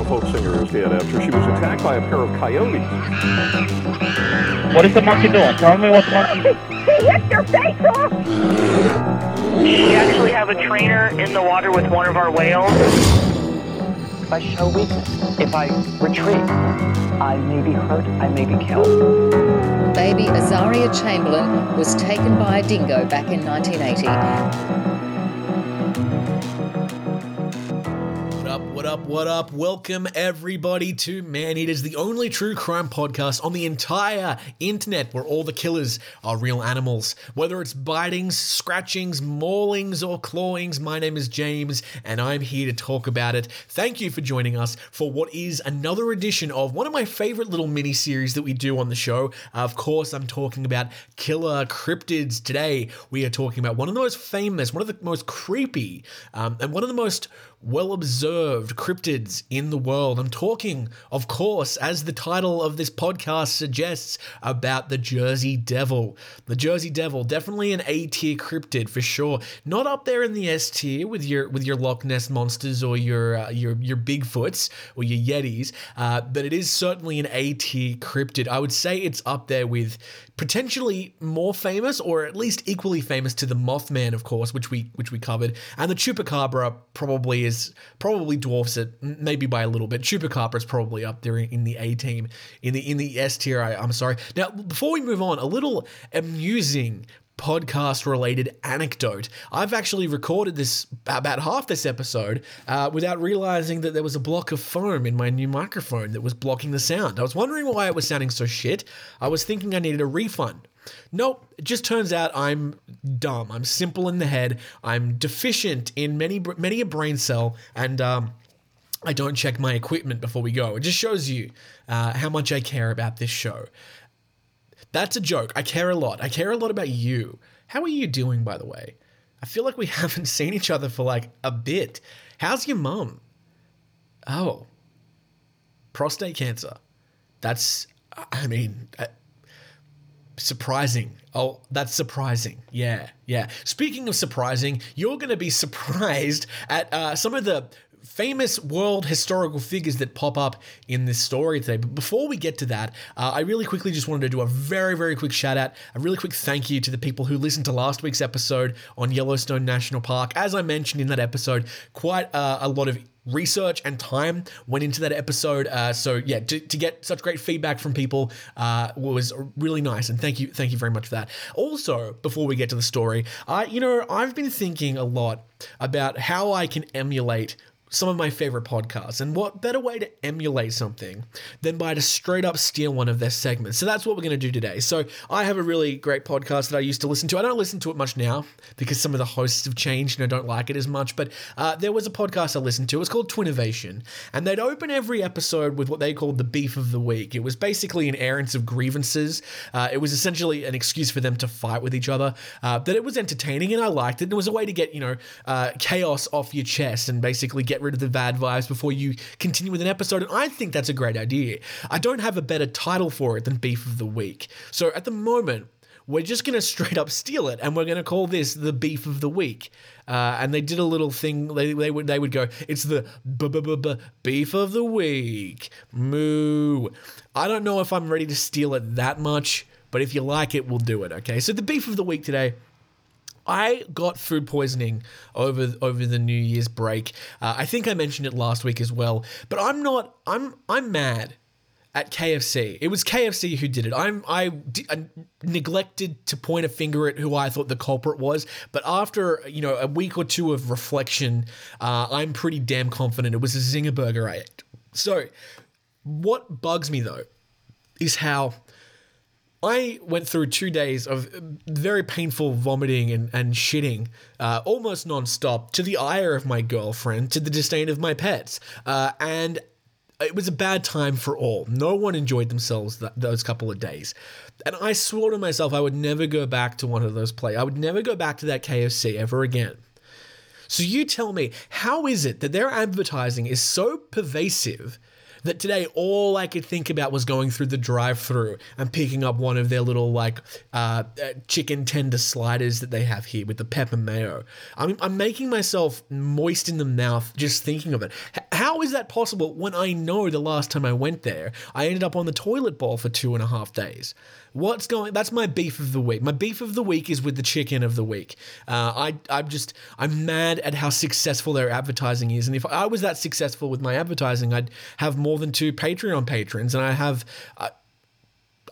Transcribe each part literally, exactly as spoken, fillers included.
a folk singer is dead after she was attacked by a pair of coyotes. What is the monkey doing? Tell me what the monkey doing. He ripped her face off! We actually have a trainer in the water with one of our whales. If I show weakness, if I retreat, I may be hurt, I may be killed. Baby Azaria Chamberlain was taken by a dingo back in nineteen eighty. What up, what up? Welcome everybody to Man Eaters, the only true crime podcast on the entire internet where all the killers are real animals. Whether it's bitings, scratchings, maulings, or clawings, my name is James and I'm here to talk about it. Thank you for joining us for what is another edition of one of my favorite little mini-series that we do on the show. Of course, I'm talking about killer cryptids. Today, we are talking about one of the most famous, one of the most creepy, um, and one of the most well-observed cryptids in the world. I'm talking, of course, as the title of this podcast suggests, about the Jersey Devil. The Jersey Devil, definitely an A-tier cryptid for sure. Not up there in the S-tier with your with your Loch Ness monsters or your uh, your your Bigfoots or your Yetis, uh, but it is certainly an A-tier cryptid. I would say it's up there with potentially more famous, or at least equally famous, to the Mothman, of course, which we which we covered, and the Chupacabra probably is probably dwarfs it, maybe by a little bit. Chupacabra is probably up there in the A team, in the in the S tier. I, I'm sorry. Now, before we move on, a little amusing podcast-related anecdote. I've actually recorded this, about half this episode, uh, without realizing that there was a block of foam in my new microphone that was blocking the sound. I was wondering why it was sounding so shit. I was thinking I needed a refund. Nope, it just turns out I'm dumb. I'm simple in the head. I'm deficient in many, many a brain cell, and um, I don't check my equipment before we go. It just shows you uh, how much I care about this show. That's a joke. I care a lot. I care a lot about you. How are you doing, by the way? I feel like we haven't seen each other for like a bit. How's your mum? Oh, prostate cancer. That's, I mean, uh, surprising. Oh, that's surprising. Yeah, yeah. Speaking of surprising, you're going to be surprised at uh, some of the famous world historical figures that pop up in this story today. But before we get to that, uh, I really quickly just wanted to do a very, very quick shout out, a really quick thank you to the people who listened to last week's episode on Yellowstone National Park. As I mentioned in that episode, quite uh, a lot of research and time went into that episode. Uh, so yeah, to, to get such great feedback from people uh, was really nice. And thank you. Thank you very much for that. Also, before we get to the story, I, you know, I've been thinking a lot about how I can emulate some of my favorite podcasts, and what better way to emulate something than by to straight up steal one of their segments. So that's what we're going to do today. So I have a really great podcast that I used to listen to. I don't listen to it much now because some of the hosts have changed and I don't like it as much, but uh, there was a podcast I listened to. It was called Twinnovation, and they'd open every episode with what they called the beef of the week. It was basically an errands of grievances. Uh, it was essentially an excuse for them to fight with each other, uh, but it was entertaining and I liked it. And it was a way to get, you know, uh, chaos off your chest and basically get rid of the bad vibes before you continue with an episode, and I think that's a great idea. I don't have a better title for it than Beef of the Week. So at the moment, we're just going to straight up steal it, and we're going to call this the Beef of the Week. Uh, and they did a little thing, they, they, would, they would go, it's the Beef of the Week. Moo. I don't know if I'm ready to steal it that much, but if you like it, we'll do it, okay? So the Beef of the Week today. I got food poisoning over over the New Year's break. Uh, I think I mentioned it last week as well, but I'm not. I'm I'm mad at K F C. It was K F C who did it. I'm I, I neglected to point a finger at who I thought the culprit was, but after you know a week or two of reflection, uh, I'm pretty damn confident it was a Zinger burger I ate. So, what bugs me though is how I went through two days of very painful vomiting and, and shitting uh, almost nonstop, to the ire of my girlfriend, to the disdain of my pets, uh, and it was a bad time for all. No one enjoyed themselves th- those couple of days, and I swore to myself I would never go back to one of those places. I would never go back to that K F C ever again. So you tell me, how is it that their advertising is so pervasive that today all I could think about was going through the drive-thru and picking up one of their little like uh, chicken tender sliders that they have here with the pepper mayo. I'm, I'm making myself moist in the mouth just thinking of it. H- how is that possible when I know the last time I went there, I ended up on the toilet bowl for two and a half days? What's going... That's my beef of the week. My beef of the week is with the chicken of the week. Uh, I, I'm just... I'm mad at how successful their advertising is. And if I was that successful with my advertising, I'd have more than two Patreon patrons. And I have... Uh,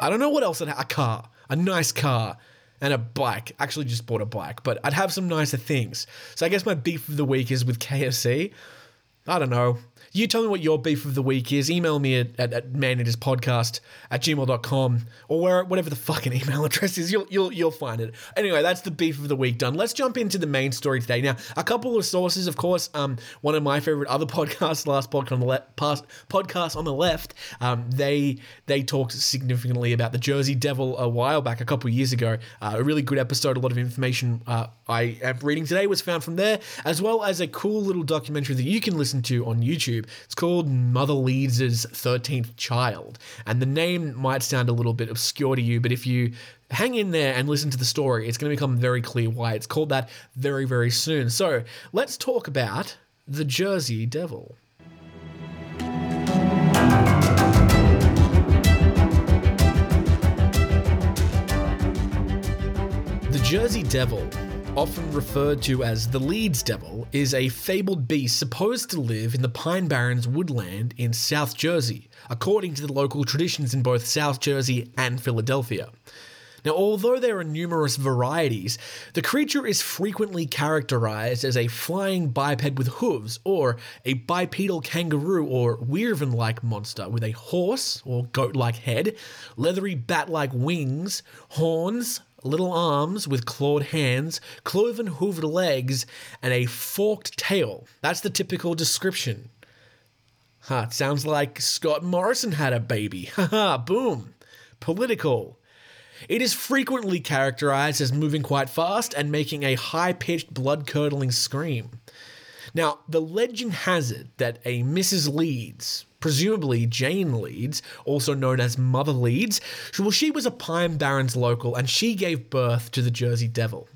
I don't know what else. I'd have, a car. A nice car. And a bike. Actually, just bought a bike. But I'd have some nicer things. So I guess my beef of the week is with K F C. I don't know. You tell me what your beef of the week is. Email me at, at, at man eaters podcast at gmail dot com or where, whatever the fucking email address is. You'll, you'll, you'll find it. Anyway, that's the beef of the week done. Let's jump into the main story today. Now, a couple of sources, of course. Um, one of my favorite other podcasts, Last Podcast on the Left, past, podcast on the left um, they they talked significantly about the Jersey Devil a while back, a couple of years ago. Uh, a really good episode. A lot of information uh, I am reading today was found from there, as well as a cool little documentary that you can listen to on YouTube. It's called Mother Leeds' thirteenth Child, and the name might sound a little bit obscure to you, but if you hang in there and listen to the story, it's going to become very clear why it's called that very, very soon. So let's talk about the Jersey Devil. The Jersey Devil, often referred to as the Leeds Devil, is a fabled beast supposed to live in the Pine Barrens woodland in South Jersey, according to the local traditions in both South Jersey and Philadelphia. Now, although there are numerous varieties, the creature is frequently characterized as a flying biped with hooves, or a bipedal kangaroo or wyvern-like monster with a horse or goat-like head, leathery bat-like wings, horns, little arms with clawed hands, cloven hooved legs, and a forked tail. That's the typical description. Huh, it sounds like Scott Morrison had a baby. Haha, boom. Political. It is frequently characterized as moving quite fast and making a high-pitched, blood-curdling scream. Now, the legend has it that a Missus Leeds, presumably Jane Leeds, also known as Mother Leeds, well, she was a Pine Barrens local and she gave birth to the Jersey Devil.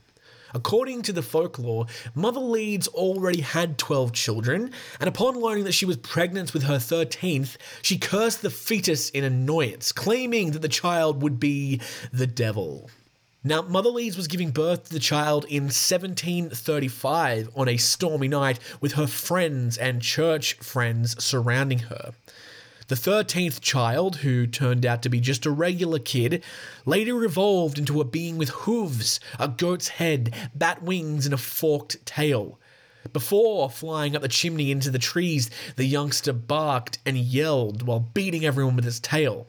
According to the folklore, Mother Leeds already had twelve children, and upon learning that she was pregnant with her thirteenth, she cursed the fetus in annoyance, claiming that the child would be the devil. Now, Mother Leeds was giving birth to the child in seventeen thirty-five on a stormy night with her friends and church friends surrounding her. The thirteenth child, who turned out to be just a regular kid, later evolved into a being with hooves, a goat's head, bat wings, and a forked tail. Before flying up the chimney into the trees, the youngster barked and yelled while beating everyone with his tail.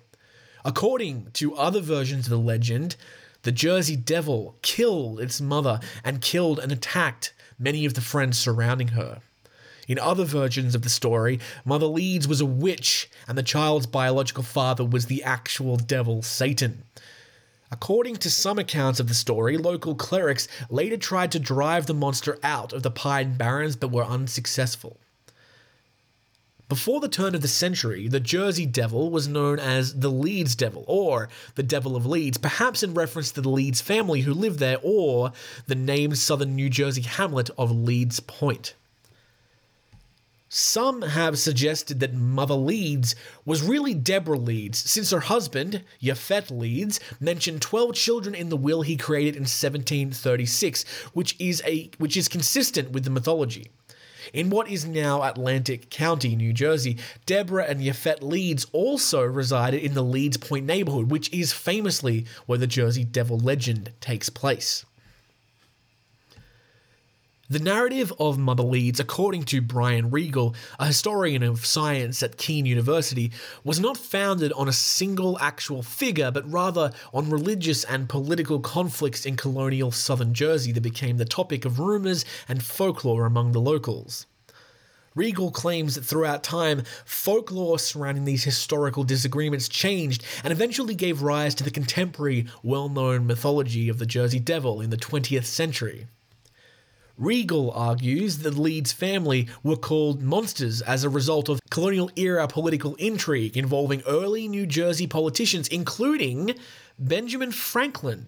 According to other versions of the legend, the Jersey Devil killed its mother and killed and attacked many of the friends surrounding her. In other versions of the story, Mother Leeds was a witch and the child's biological father was the actual devil, Satan. According to some accounts of the story, local clerics later tried to drive the monster out of the Pine Barrens but were unsuccessful. Before the turn of the century, the Jersey Devil was known as the Leeds Devil, or the Devil of Leeds, perhaps in reference to the Leeds family who lived there, or the named southern New Jersey hamlet of Leeds Point. Some have suggested that Mother Leeds was really Deborah Leeds, since her husband, Yafet Leeds, mentioned twelve children in the will he created in seventeen thirty-six, which is a which is consistent with the mythology. In what is now Atlantic County, New Jersey, Deborah and Yafet Leeds also resided in the Leeds Point neighborhood, which is famously where the Jersey Devil legend takes place. The narrative of Mother Leeds, according to Brian Regal, a historian of science at Keene University, was not founded on a single actual figure, but rather on religious and political conflicts in colonial southern Jersey that became the topic of rumors and folklore among the locals. Regal claims that throughout time, folklore surrounding these historical disagreements changed and eventually gave rise to the contemporary, well-known mythology of the Jersey Devil in the twentieth century. Regal argues the Leeds family were called monsters as a result of colonial-era political intrigue involving early New Jersey politicians, including Benjamin Franklin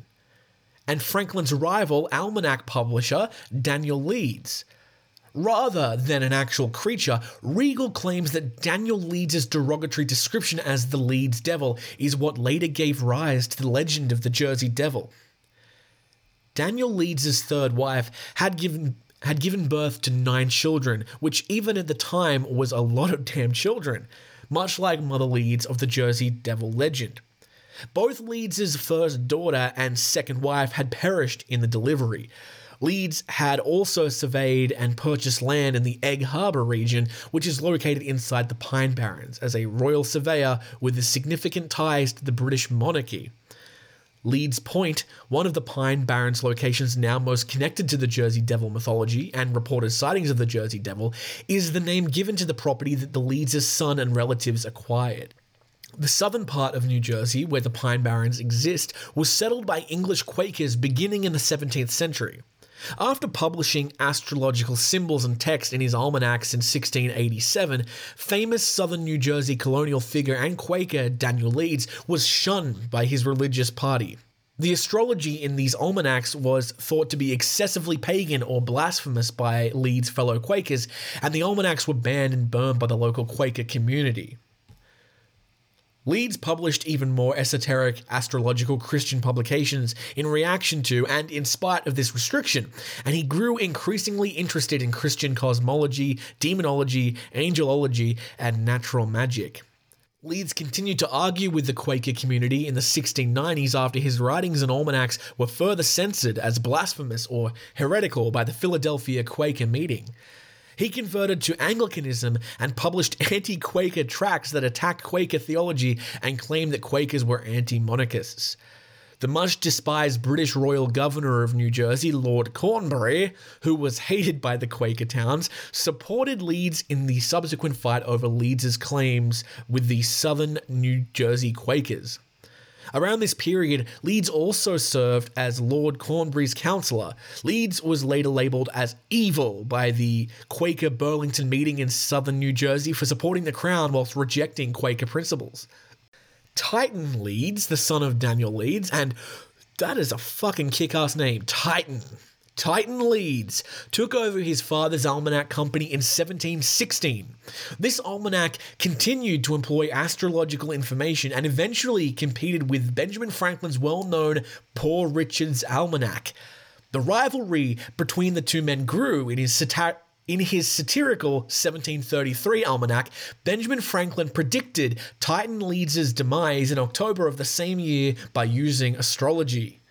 and Franklin's rival almanac publisher, Daniel Leeds. Rather than an actual creature, Regal claims that Daniel Leeds' derogatory description as the Leeds Devil is what later gave rise to the legend of the Jersey Devil. Daniel Leeds' third wife had given had given birth to nine children, which even at the time was a lot of damn children, much like Mother Leeds of the Jersey Devil legend. Both Leeds' first daughter and second wife had perished in the delivery. Leeds had also surveyed and purchased land in the Egg Harbor region, which is located inside the Pine Barrens, as a royal surveyor with significant ties to the British monarchy. Leeds Point, one of the Pine Barrens locations now most connected to the Jersey Devil mythology and reported sightings of the Jersey Devil, is the name given to the property that the Leeds' son and relatives acquired. The southern part of New Jersey, where the Pine Barrens exist, was settled by English Quakers beginning in the seventeenth century. After publishing astrological symbols and text in his almanacs in sixteen eighty-seven, famous southern New Jersey colonial figure and Quaker Daniel Leeds was shunned by his religious party. The astrology in these almanacs was thought to be excessively pagan or blasphemous by Leeds' fellow Quakers, and the almanacs were banned and burned by the local Quaker community. Leeds published even more esoteric astrological Christian publications in reaction to and in spite of this restriction, and he grew increasingly interested in Christian cosmology, demonology, angelology, and natural magic. Leeds continued to argue with the Quaker community in the sixteen nineties after his writings and almanacs were further censored as blasphemous or heretical by the Philadelphia Quaker meeting. He converted to Anglicanism and published anti-Quaker tracts that attacked Quaker theology and claimed that Quakers were anti-monarchists. The much-despised British royal governor of New Jersey, Lord Cornbury, who was hated by the Quaker towns, supported Leeds in the subsequent fight over Leeds' claims with the southern New Jersey Quakers. Around this period, Leeds also served as Lord Cornbury's counsellor. Leeds was later labelled as evil by the Quaker Burlington meeting in southern New Jersey for supporting the crown whilst rejecting Quaker principles. Titan Leeds, the son of Daniel Leeds, and that is a fucking kick-ass name, Titan. Titan Leeds took over his father's almanac company in seventeen sixteen. This almanac continued to employ astrological information and eventually competed with Benjamin Franklin's well-known Poor Richard's Almanac. The rivalry between the two men grew in his satirical In his satirical seventeen thirty-three almanac, Benjamin Franklin predicted Titan Leeds' demise in October of the same year by using astrology.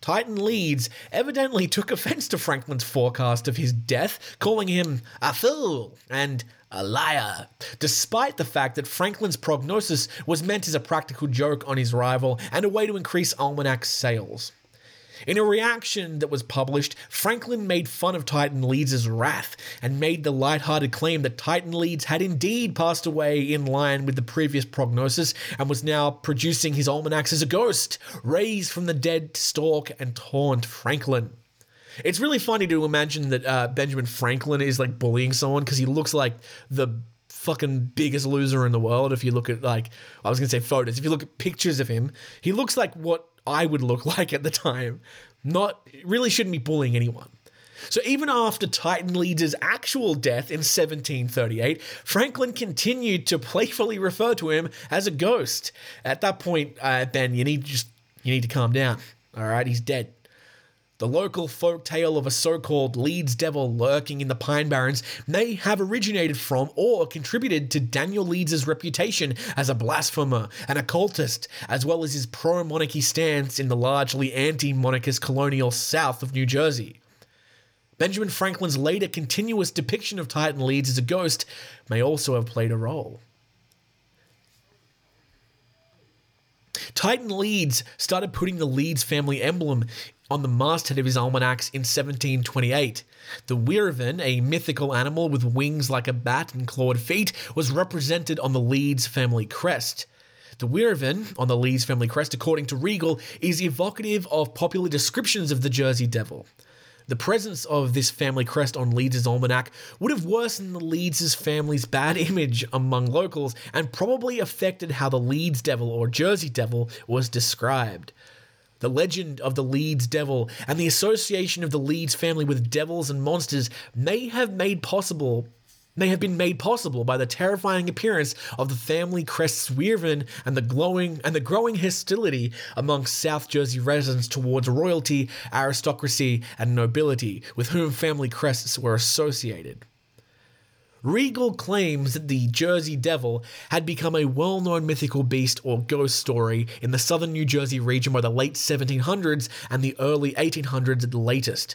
Titan Leeds evidently took offense to Franklin's forecast of his death, calling him a fool and a liar, despite the fact that Franklin's prognosis was meant as a practical joke on his rival and a way to increase almanac sales. In a reaction that was published, Franklin made fun of Titan Leeds' wrath and made the lighthearted claim that Titan Leeds had indeed passed away in line with the previous prognosis and was now producing his almanacs as a ghost, raised from the dead to stalk and taunt Franklin. It's really funny to imagine that uh, Benjamin Franklin is like bullying someone because he looks like the fucking biggest loser in the world. If you look at like, I was going to say photos, if you look at pictures of him, he looks like what I would look like at the time. Not really shouldn't be bullying anyone. So even after Titan Leeds' actual death in seventeen thirty-eight, Franklin continued to playfully refer to him as a ghost. At that point, uh, Ben, you need just you need to calm down. All right, he's dead. The local folk tale of a so-called Leeds Devil lurking in the Pine Barrens may have originated from or contributed to Daniel Leeds' reputation as a blasphemer and occultist, as well as his pro-monarchy stance in the largely anti-monarchist colonial south of New Jersey. Benjamin Franklin's later continuous depiction of Titan Leeds as a ghost may also have played a role. Titan Leeds started putting the Leeds family emblem on the masthead of his almanacs in seventeen twenty-eight. The Wyvern, a mythical animal with wings like a bat and clawed feet, was represented on the Leeds family crest. The Wyvern, on the Leeds family crest, according to Regal, is evocative of popular descriptions of the Jersey Devil. The presence of this family crest on Leeds' almanac would have worsened the Leeds' family's bad image among locals and probably affected how the Leeds Devil or Jersey Devil was described. The legend of the Leeds Devil and the association of the Leeds family with devils and monsters may have made possible may have been made possible by the terrifying appearance of the family crest Swerven and the glowing and the growing hostility among South Jersey residents towards royalty, aristocracy, and nobility, with whom family crests were associated. Regal claims that the Jersey Devil had become a well-known mythical beast or ghost story in the southern New Jersey region by the late seventeen hundreds and the early eighteen hundreds at the latest.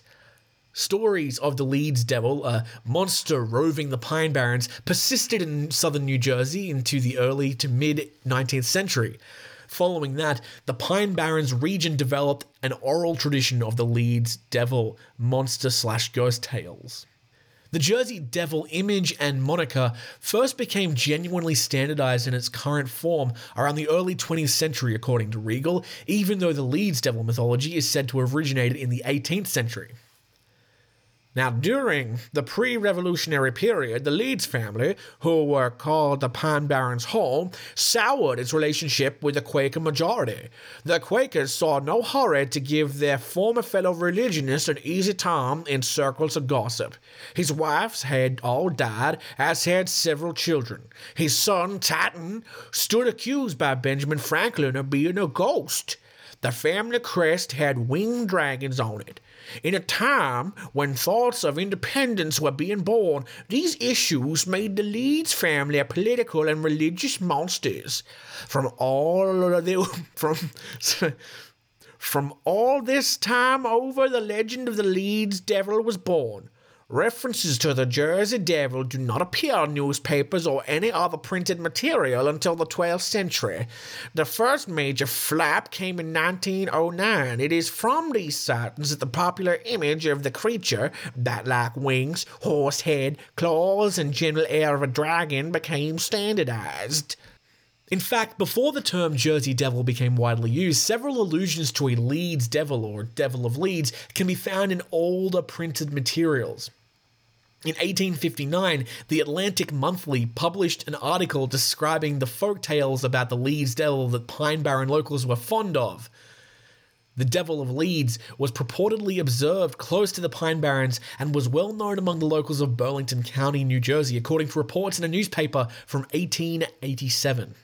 Stories of the Leeds Devil, a monster roving the Pine Barrens, persisted in southern New Jersey into the early to mid-nineteenth century. Following that, the Pine Barrens region developed an oral tradition of the Leeds Devil monster-slash-ghost tales. The Jersey Devil image and moniker first became genuinely standardized in its current form around the early twentieth century, according to Regal, even though the Leeds Devil mythology is said to have originated in the eighteenth century. Now, during the pre-revolutionary period, the Leeds family, who were called the Pine Barrens home, soured its relationship with the Quaker majority. The Quakers saw no hurry to give their former fellow religionists an easy time in circles of gossip. His wives had all died, as had several children. His son, Titan, stood accused by Benjamin Franklin of being a ghost. The family crest had winged dragons on it. In a time when thoughts of independence were being born, these issues made the Leeds family a political and religious monsters. From all of the, from from all this time over, the legend of the Leeds Devil was born. References to the Jersey Devil do not appear in newspapers or any other printed material until the twelfth century. The first major flap came in nineteen oh nine. It is from these sightings that the popular image of the creature, bat-like wings, horse head, claws, and general air of a dragon became standardized. In fact, before the term Jersey Devil became widely used, several allusions to a Leeds Devil or Devil of Leeds can be found in older printed materials. In eighteen fifty-nine, the Atlantic Monthly published an article describing the folk tales about the Leeds Devil that Pine Barren locals were fond of. The Devil of Leeds was purportedly observed close to the Pine Barrens and was well known among the locals of Burlington County, New Jersey, according to reports in a newspaper from eighteen eighty-seven.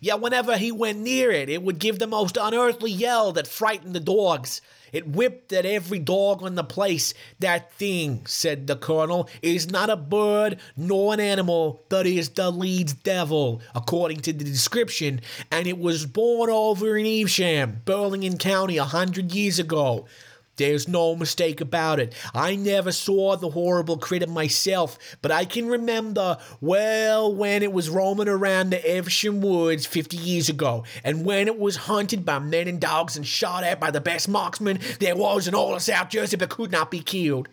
Yet yeah, whenever he went near it, it would give the most unearthly yell that frightened the dogs. It whipped at every dog on the place. That thing, said the colonel, is not a bird nor an animal, but is the Leeds Devil, according to the description, and it was born over in Evesham, Burlington County, a hundred years ago. There's no mistake about it. I never saw the horrible critter myself, but I can remember well when it was roaming around the Evesham woods fifty years ago, and when it was hunted by men and dogs and shot at by the best marksman there was in all of South Jersey but could not be killed.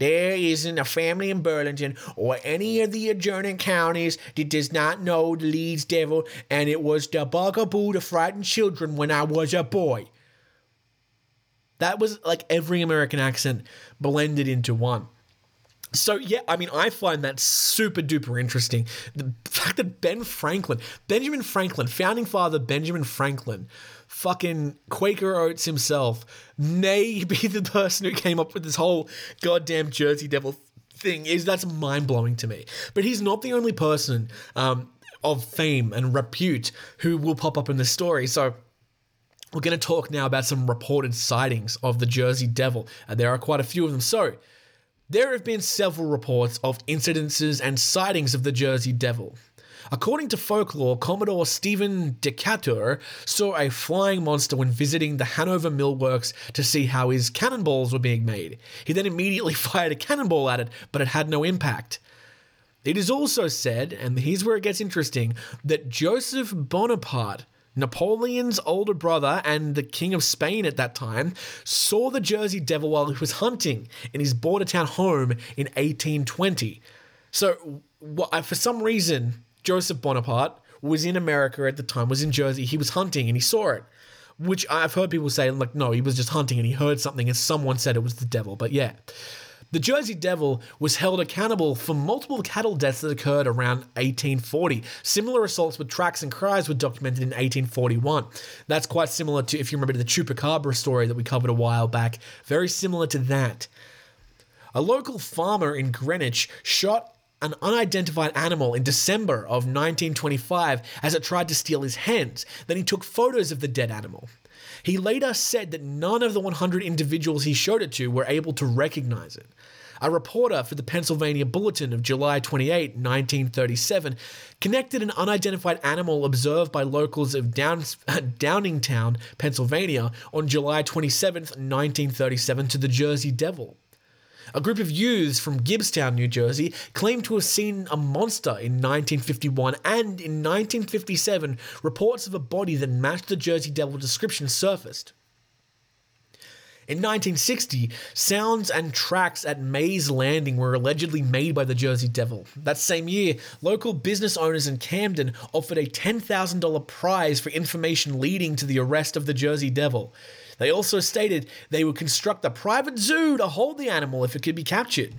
There isn't a family in Burlington or any of the adjoining counties that does not know the Leeds Devil, and it was the bugaboo to frighten children when I was a boy. That was like every American accent blended into one. So, yeah, I mean, I find that super duper interesting. The fact that Ben Franklin, Benjamin Franklin, founding father Benjamin Franklin, fucking Quaker Oats himself, may be the person who came up with this whole goddamn Jersey Devil thing. Is that's mind-blowing to me. But he's not the only person um, of fame and repute who will pop up in this story. So we're going to talk now about some reported sightings of the Jersey Devil, and there are quite a few of them. So, there have been several reports of incidences and sightings of the Jersey Devil. According to folklore, Commodore Stephen Decatur saw a flying monster when visiting the Hanover Millworks to see how his cannonballs were being made. He then immediately fired a cannonball at it, but it had no impact. It is also said, and here's where it gets interesting, that Joseph Bonaparte, Napoleon's older brother and the King of Spain at that time, saw the Jersey Devil while he was hunting in his border town home in eighteen twenty. So, for some reason, Joseph Bonaparte was in America at the time, was in Jersey, he was hunting and he saw it. which I've heard people say, like, no, he was just hunting and he heard something and someone said it was the devil. But yeah, the Jersey Devil was held accountable for multiple cattle deaths that occurred around eighteen forty. Similar assaults with tracks and cries were documented in eighteen forty-one. That's quite similar to, if you remember, the Chupacabra story that we covered a while back. Very similar to that. A local farmer in Greenwich shot an unidentified animal in December of nineteen twenty-five as it tried to steal his hens. Then he took photos of the dead animal. He later said that none of the one hundred individuals he showed it to were able to recognize it. A reporter for the Pennsylvania Bulletin of July twenty-eighth, nineteen thirty-seven, connected an unidentified animal observed by locals of Down- Downingtown, Pennsylvania, on July twenty-seventh, nineteen thirty-seven, to the Jersey Devil. A group of youths from Gibbstown, New Jersey, claimed to have seen a monster in nineteen fifty-one, and in nineteen fifty-seven, reports of a body that matched the Jersey Devil description surfaced. In nineteen sixty, sounds and tracks at May's Landing were allegedly made by the Jersey Devil. That same year, local business owners in Camden offered a ten thousand dollars prize for information leading to the arrest of the Jersey Devil. They also stated they would construct a private zoo to hold the animal if it could be captured.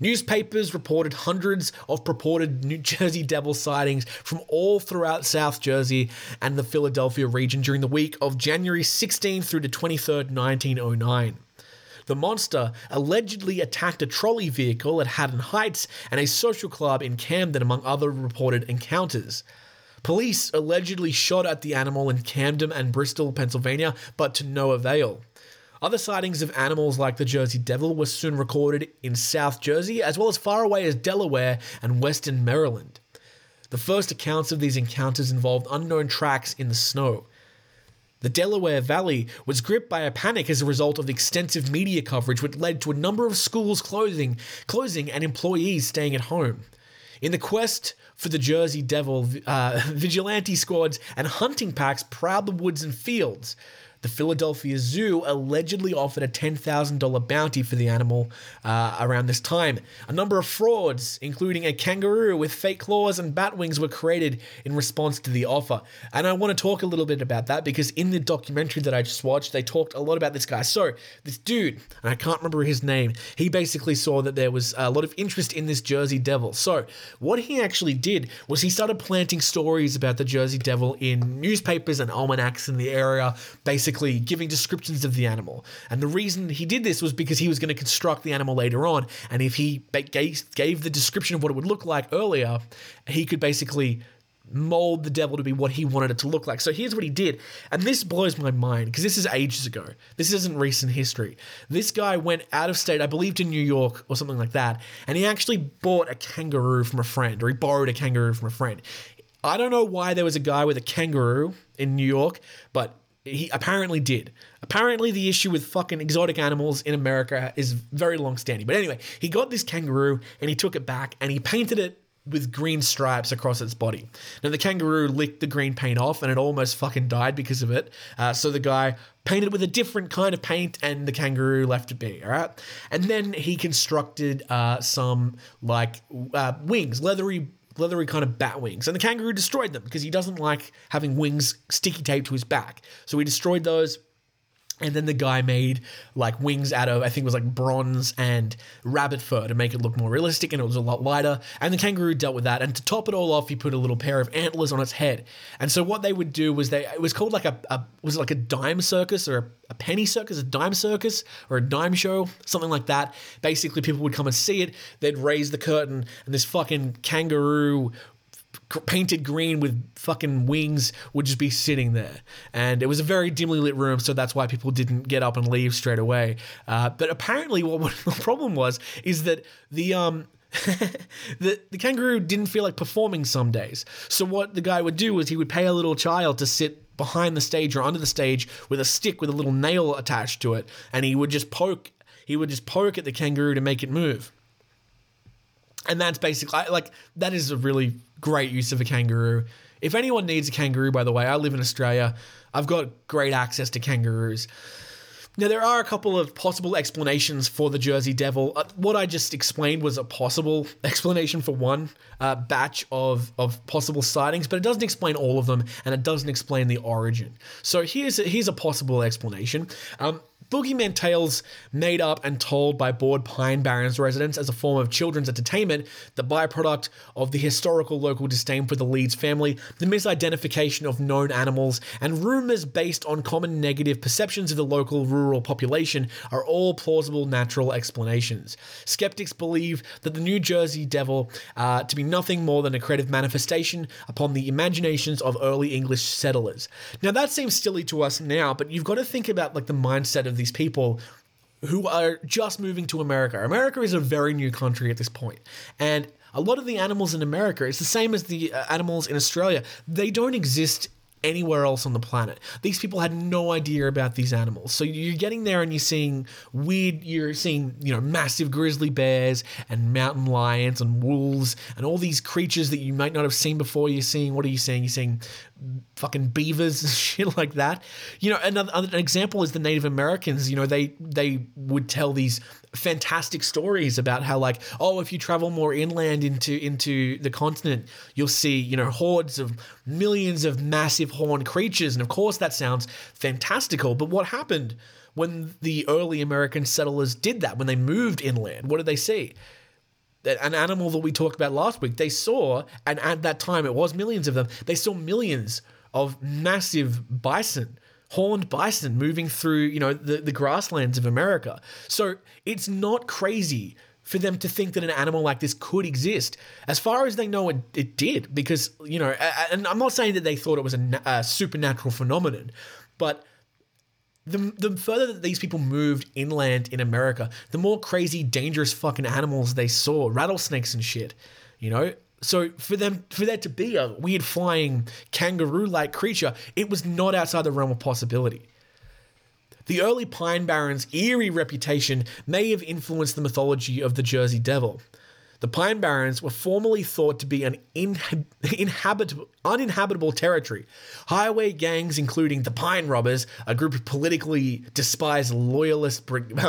Newspapers reported hundreds of purported New Jersey Devil sightings from all throughout South Jersey and the Philadelphia region during the week of January sixteenth through the twenty-third, nineteen oh nine. The monster allegedly attacked a trolley vehicle at Haddon Heights and a social club in Camden, among other reported encounters. Police allegedly shot at the animal in Camden and Bristol, Pennsylvania, but to no avail. Other sightings of animals like the Jersey Devil were soon recorded in South Jersey, as well as far away as Delaware and western Maryland. The first accounts of these encounters involved unknown tracks in the snow. The Delaware Valley was gripped by a panic as a result of extensive media coverage, which led to a number of schools closing, closing and employees staying at home. In the quest for the Jersey Devil, uh, vigilante squads and hunting packs prowled the woods and fields. The Philadelphia Zoo allegedly offered a ten thousand dollars bounty for the animal uh, around this time. A number of frauds, including a kangaroo with fake claws and bat wings, were created in response to the offer. And I want to talk a little bit about that, because in the documentary that I just watched, they talked a lot about this guy. So this dude, and I can't remember his name, he basically saw that there was a lot of interest in this Jersey Devil. So what he actually did was he started planting stories about the Jersey Devil in newspapers and almanacs in the area, basically Basically giving descriptions of the animal. And the reason he did this was because he was going to construct the animal later on, and if he gave the description of what it would look like earlier, he could basically mold the devil to be what he wanted it to look like. So here's what he did, and this blows my mind, because this is ages ago. This isn't recent history. This guy went out of state, I believe to New York or something like that, and he actually bought a kangaroo from a friend, or he borrowed a kangaroo from a friend. I don't know why there was a guy with a kangaroo in New York, but he apparently did. Apparently the issue with fucking exotic animals in America is very long-standing. But anyway, he got this kangaroo and he took it back and he painted it with green stripes across its body. Now, the kangaroo licked the green paint off and it almost fucking died because of it. Uh, so the guy painted it with a different kind of paint and the kangaroo left it be, all right? And then he constructed uh, some, like, uh, wings, leathery leathery kind of bat wings, and the kangaroo destroyed them because he doesn't like having wings sticky taped to his back. So he destroyed those, and then the guy made like wings out of, I think it was like bronze and rabbit fur to make it look more realistic, and it was a lot lighter, and the kangaroo dealt with that. And to top it all off, he put a little pair of antlers on its head. And so what they would do was they, it was called like a, a was it like a dime circus or a, a penny circus, a dime circus, or a dime show, something like that. Basically, people would come and see it, they'd raise the curtain, and this fucking kangaroo painted green with fucking wings would just be sitting there. And it was a very dimly lit room, so that's why people didn't get up and leave straight away. Uh, but apparently what, what the problem was is that the um the, the kangaroo didn't feel like performing some days. So what the guy would do was he would pay a little child to sit behind the stage or under the stage with a stick with a little nail attached to it, and he would just poke he would just poke at the kangaroo to make it move. And that's basically, like, that is a really great use of a kangaroo. If anyone needs a kangaroo, by the way, I live in Australia. I've got great access to kangaroos. Now, there are a couple of possible explanations for the Jersey Devil. Uh, what I just explained was a possible explanation for one uh, batch of, of possible sightings, but it doesn't explain all of them, and it doesn't explain the origin. So here's a, here's a possible explanation. Um, Boogeyman tales made up and told by bored Pine Barrens residents as a form of children's entertainment, the byproduct of the historical local disdain for the Leeds family, the misidentification of known animals, and rumours based on common negative perceptions of the local rural population are all plausible natural explanations. Skeptics believe that the New Jersey Devil uh, to be nothing more than a creative manifestation upon the imaginations of early English settlers. Now that seems silly to us now, but you've got to think about like the mindset of these people who are just moving to America. America is a very new country at this point, and a lot of the animals in America, it's the same as the animals in Australia. They don't exist anywhere else on the planet. These people had no idea about these animals. So you're getting there and you're seeing weird, you're seeing, you know, massive grizzly bears and mountain lions and wolves and all these creatures that you might not have seen before. You're seeing, what are you seeing? You're seeing fucking beavers and shit like that. You know, another an example is the Native Americans. You know, they, they would tell these fantastic stories about how, like, oh, if you travel more inland into, into the continent, you'll see, you know, hordes of millions of massive horned creatures. And of course that sounds fantastical, but what happened when the early American settlers did that, when they moved inland? What did they see? An animal that we talked about last week. They saw, and at that time it was millions of them, they saw millions of massive bison, horned bison, moving through, you know, the, the grasslands of America. So it's not crazy for them to think that an animal like this could exist. As far as they know, it, it did, because, you know, and I'm not saying that they thought it was a, a supernatural phenomenon, but the, the further that these people moved inland in America, the more crazy, dangerous fucking animals they saw, rattlesnakes and shit, you know? So for them, for there to be a weird flying kangaroo-like creature, it was not outside the realm of possibility. The early Pine Barrens' eerie reputation may have influenced the mythology of the Jersey Devil. The Pine Barrens were formerly thought to be an inhab- inhabitable, uninhabitable territory. Highway gangs, including the Pine Robbers, a group of politically despised loyalist brig-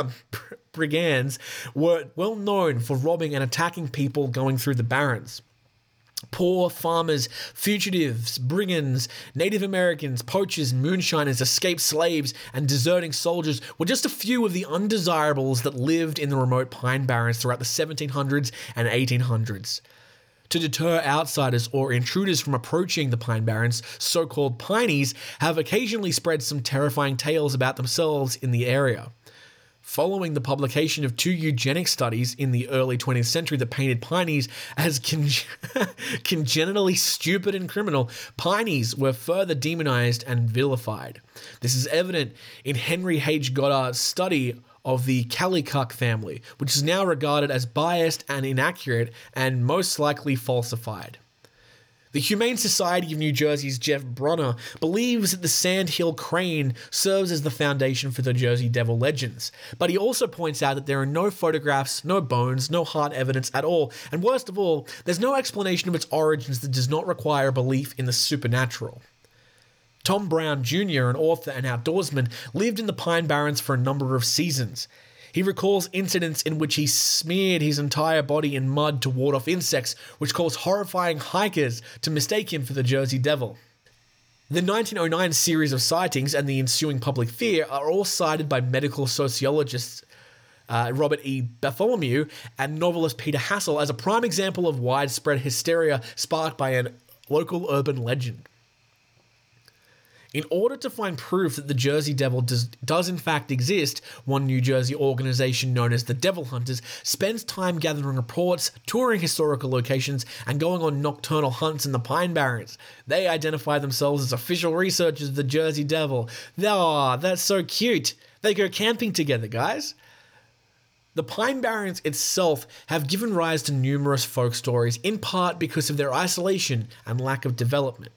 brigands, were well known for robbing and attacking people going through the Barrens. Poor farmers, fugitives, brigands, Native Americans, poachers, moonshiners, escaped slaves, and deserting soldiers were just a few of the undesirables that lived in the remote Pine Barrens throughout the seventeen hundreds and eighteen hundreds. To deter outsiders or intruders from approaching the Pine Barrens, so-called Pineys have occasionally spread some terrifying tales about themselves in the area. Following the publication of two eugenic studies in the early twentieth century that painted Pineys as con- congenitally stupid and criminal, Pineys were further demonized and vilified. This is evident in Henry H. Goddard's study of the Kallikak family, which is now regarded as biased and inaccurate and most likely falsified. The Humane Society of New Jersey's Jeff Brunner believes that the Sand Hill Crane serves as the foundation for the Jersey Devil legends, but he also points out that there are no photographs, no bones, no hard evidence at all, and worst of all, there's no explanation of its origins that does not require belief in the supernatural. Tom Brown Junior, an author and outdoorsman, lived in the Pine Barrens for a number of seasons. He recalls incidents in which he smeared his entire body in mud to ward off insects, which caused horrifying hikers to mistake him for the Jersey Devil. The nineteen oh nine series of sightings and the ensuing public fear are all cited by medical sociologists uh, Robert E. Bartholomew and novelist Peter Hassell as a prime example of widespread hysteria sparked by a local urban legend. In order to find proof that the Jersey Devil does, does in fact exist, one New Jersey organization known as the Devil Hunters spends time gathering reports, touring historical locations, and going on nocturnal hunts in the Pine Barrens. They identify themselves as official researchers of the Jersey Devil. Aw, oh, that's so cute. They go camping together, guys. The Pine Barrens itself have given rise to numerous folk stories, in part because of their isolation and lack of development.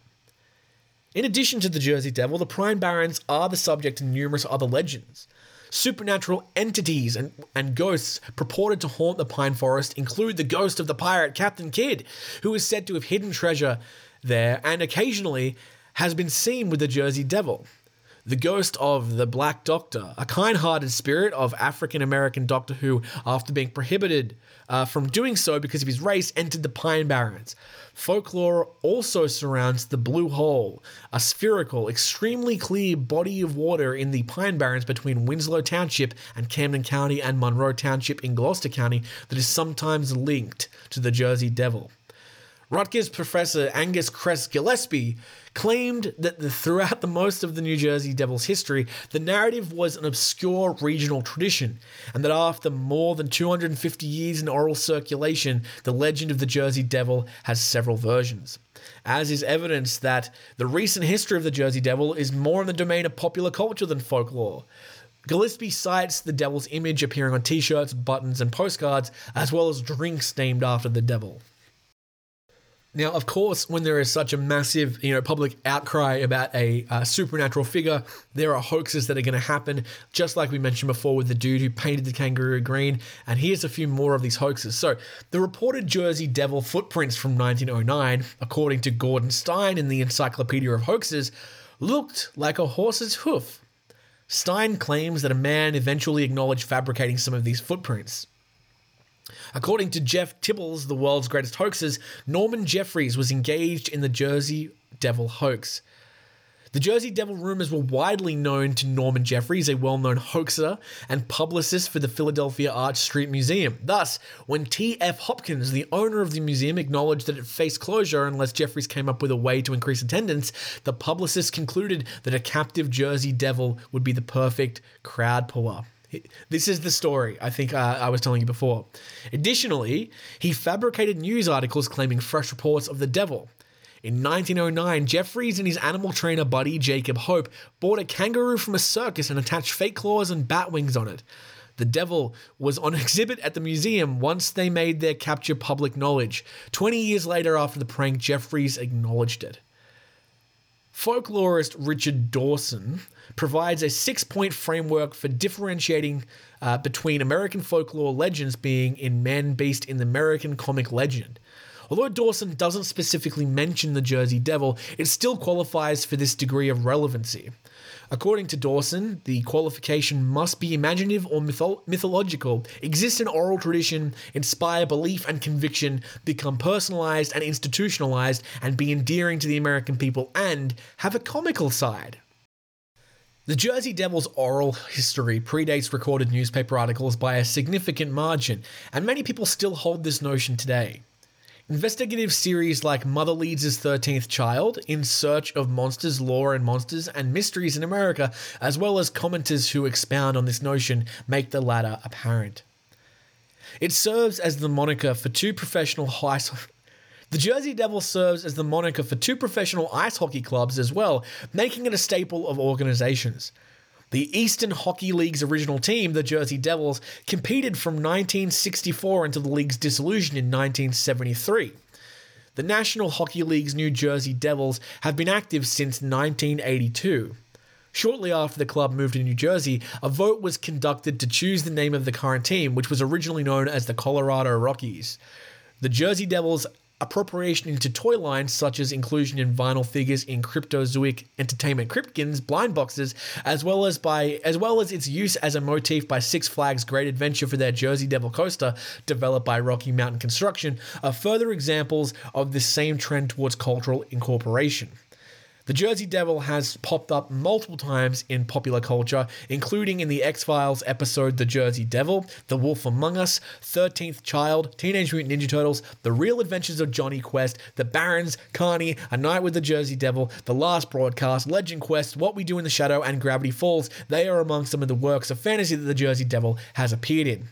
In addition to the Jersey Devil, the Pine Barrens are the subject of numerous other legends. Supernatural entities and, and ghosts purported to haunt the Pine Forest include the ghost of the pirate Captain Kidd, who is said to have hidden treasure there and occasionally has been seen with the Jersey Devil. The ghost of the Black Doctor, a kind-hearted spirit of African-American doctor who, after being prohibited uh, from doing so because of his race, entered the Pine Barrens. Folklore also surrounds the Blue Hole, a spherical, extremely clear body of water in the Pine Barrens between Winslow Township and Camden County and Monroe Township in Gloucester County that is sometimes linked to the Jersey Devil. Rutgers professor Angus Cress Gillespie claimed that the, throughout the most of the New Jersey Devil's history, the narrative was an obscure regional tradition, and that after more than two hundred fifty years in oral circulation, the legend of the Jersey Devil has several versions. As is evidence that the recent history of the Jersey Devil is more in the domain of popular culture than folklore. Gillespie cites the devil's image appearing on t-shirts, buttons, and postcards, as well as drinks named after the devil. Now, of course, when there is such a massive, you know, public outcry about a uh, supernatural figure, there are hoaxes that are going to happen, just like we mentioned before with the dude who painted the kangaroo green, and here's a few more of these hoaxes. So, the reported Jersey Devil footprints from nineteen oh nine, according to Gordon Stein in the Encyclopedia of Hoaxes, looked like a horse's hoof. Stein claims that a man eventually acknowledged fabricating some of these footprints. According to Jeff Tibbles, the world's greatest hoaxes, Norman Jeffries was engaged in the Jersey Devil hoax. The Jersey Devil rumors were widely known to Norman Jeffries, a well-known hoaxer and publicist for the Philadelphia Arch Street Museum. Thus, when T F Hopkins, the owner of the museum, acknowledged that it faced closure unless Jeffries came up with a way to increase attendance, the publicist concluded that a captive Jersey Devil would be the perfect crowd puller. This is the story I think uh, I was telling you before. Additionally, he fabricated news articles claiming fresh reports of the devil. In nineteen oh nine, Jeffries and his animal trainer buddy Jacob Hope bought a kangaroo from a circus and attached fake claws and bat wings on it. The devil was on exhibit at the museum once they made their capture public knowledge. twenty years later after the prank, Jeffries acknowledged it. Folklorist Richard Dawson provides a six-point framework for differentiating uh, between American folklore legends being in man-based in the American comic legend. Although Dawson doesn't specifically mention the Jersey Devil, it still qualifies for this degree of relevancy. According to Dawson, the qualification must be imaginative or mytho- mythological, exist in oral tradition, inspire belief and conviction, become personalized and institutionalized, and be endearing to the American people, and have a comical side. The Jersey Devil's oral history predates recorded newspaper articles by a significant margin, and many people still hold this notion today. Investigative series like Mother Leeds' thirteenth Child, In Search of Monsters, Lore and Monsters, and Mysteries in America, as well as commenters who expound on this notion, make the latter apparent. It serves as the moniker for two professional ice... The Jersey Devil serves as the moniker for two professional ice hockey clubs as well, making it a staple of organizations. The Eastern Hockey League's original team, the Jersey Devils, competed from nineteen sixty-four until the league's dissolution in nineteen seventy-three. The National Hockey League's New Jersey Devils have been active since nineteen eighty-two. Shortly after the club moved to New Jersey, a vote was conducted to choose the name of the current team, which was originally known as the Colorado Rockies. The Jersey Devils' appropriation into toy lines, such as inclusion in vinyl figures in Cryptozoic Entertainment Kripkins blind boxes, as well as by as well as its use as a motif by Six Flags Great Adventure for their Jersey Devil coaster, developed by Rocky Mountain Construction, are further examples of this same trend towards cultural incorporation. The Jersey Devil has popped up multiple times in popular culture, including in the X-Files episode The Jersey Devil, The Wolf Among Us, thirteenth Child, Teenage Mutant Ninja Turtles, The Real Adventures of Johnny Quest, The Barons, Carney, A Night with the Jersey Devil, The Last Broadcast, Legend Quest, What We Do in the Shadow, and Gravity Falls. They are among some of the works of fantasy that the Jersey Devil has appeared in.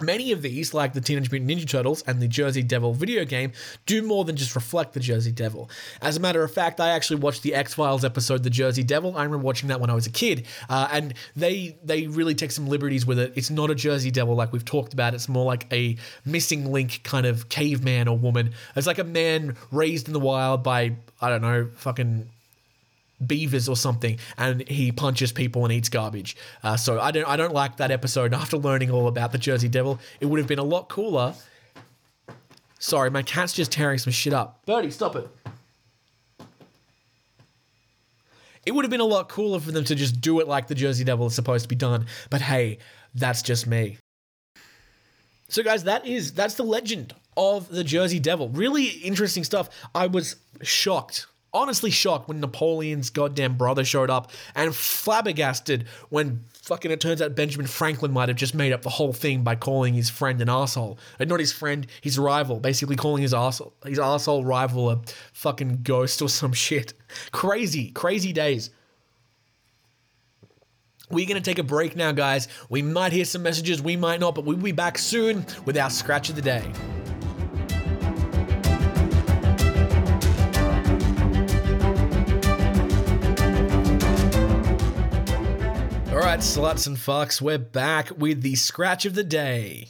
Many of these, like the Teenage Mutant Ninja Turtles and the Jersey Devil video game, do more than just reflect the Jersey Devil. As a matter of fact, I actually watched the X-Files episode, The Jersey Devil. I remember watching that when I was a kid, uh, and they they really take some liberties with it. It's not a Jersey Devil like we've talked about. It's more like a missing link kind of caveman or woman. It's like a man raised in the wild by, I don't know, fucking beavers or something, and he punches people and eats garbage. Uh, so I don't I don't like that episode. After learning all about the Jersey Devil, it would have been a lot cooler. Sorry, my cat's just tearing some shit up. Birdie, stop it. It would have been a lot cooler for them to just do it like the Jersey Devil is supposed to be done. But hey, that's just me. So guys, that is, that's the legend of the Jersey Devil. Really interesting stuff. I was shocked, honestly shocked, when Napoleon's goddamn brother showed up, and flabbergasted when fucking it turns out Benjamin Franklin might have just made up the whole thing by calling his friend an arsehole. And not his friend, his rival, basically calling his arsehole, his arsehole rival a fucking ghost or some shit. Crazy, crazy days. We're going to take a break now, guys. We might hear some messages, we might not, but we'll be back soon with our Scratch of the Day. All right, sluts and fucks, we're back with the Scratch of the Day.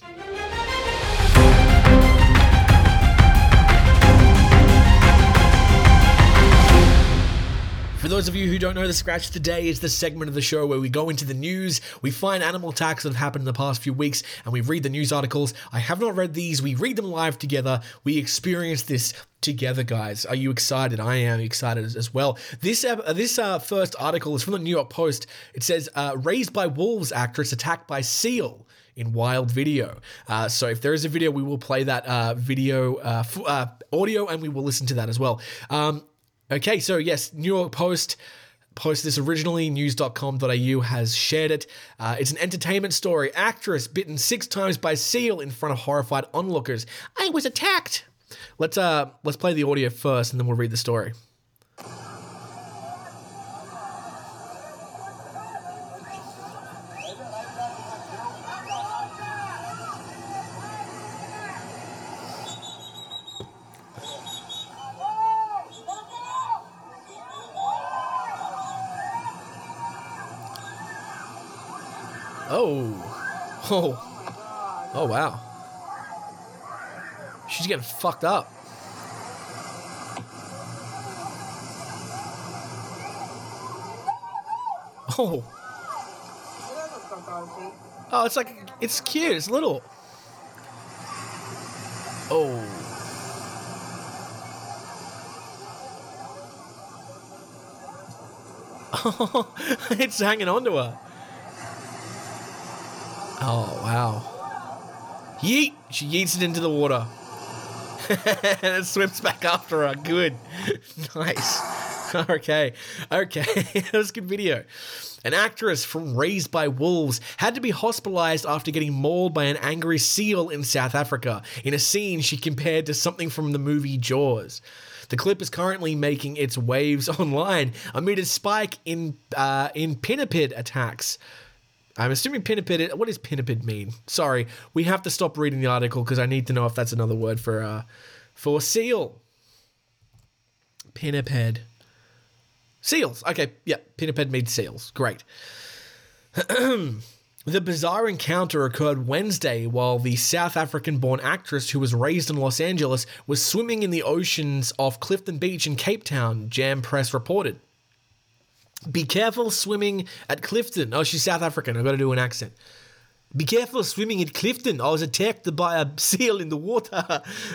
For those of you who don't know, the Scratch of the Day is the segment of the show where we go into the news, we find animal attacks that have happened in the past few weeks, and we read the news articles. I have not read these. We read them live together. We experience this together, guys. Are you excited? I am excited as well. This uh, this uh, first article is from the New York Post. It says, uh, Raised by Wolves actress attacked by seal in wild video. Uh, so if there is a video, we will play that uh, video uh, f- uh, audio, and we will listen to that as well. Um, Okay, so yes, New York Post posted this originally. news dot com dot a u has shared it. Uh, it's an entertainment story. Actress bitten six times by seal in front of horrified onlookers. I was attacked. Let's uh, let's play the audio first, and then we'll read the story. Oh, oh wow. She's getting fucked up. Oh. Oh, it's like, it's cute, it's little. Oh. Oh, it's hanging on to her. Oh, wow. Yeet! She yeets it into the water. And it swims back after her. Good. Nice. Okay. Okay. That was a good video. An actress from Raised by Wolves had to be hospitalized after getting mauled by an angry seal in South Africa in a scene she compared to something from the movie Jaws. The clip is currently making its waves online amid a spike in, uh, in pinniped attacks. I'm assuming pinniped. What does pinniped mean? Sorry, we have to stop reading the article because I need to know if that's another word for uh, for seal. Pinniped. Seals. Okay, yeah, pinniped means seals. Great. The bizarre encounter occurred Wednesday while the South African-born actress, who was raised in Los Angeles, was swimming in the oceans off Clifton Beach in Cape Town, Jam Press reported. Be careful swimming at Clifton. Oh, she's South African. I've got to do an accent. Be careful swimming at Clifton. I was attacked by a seal in the water.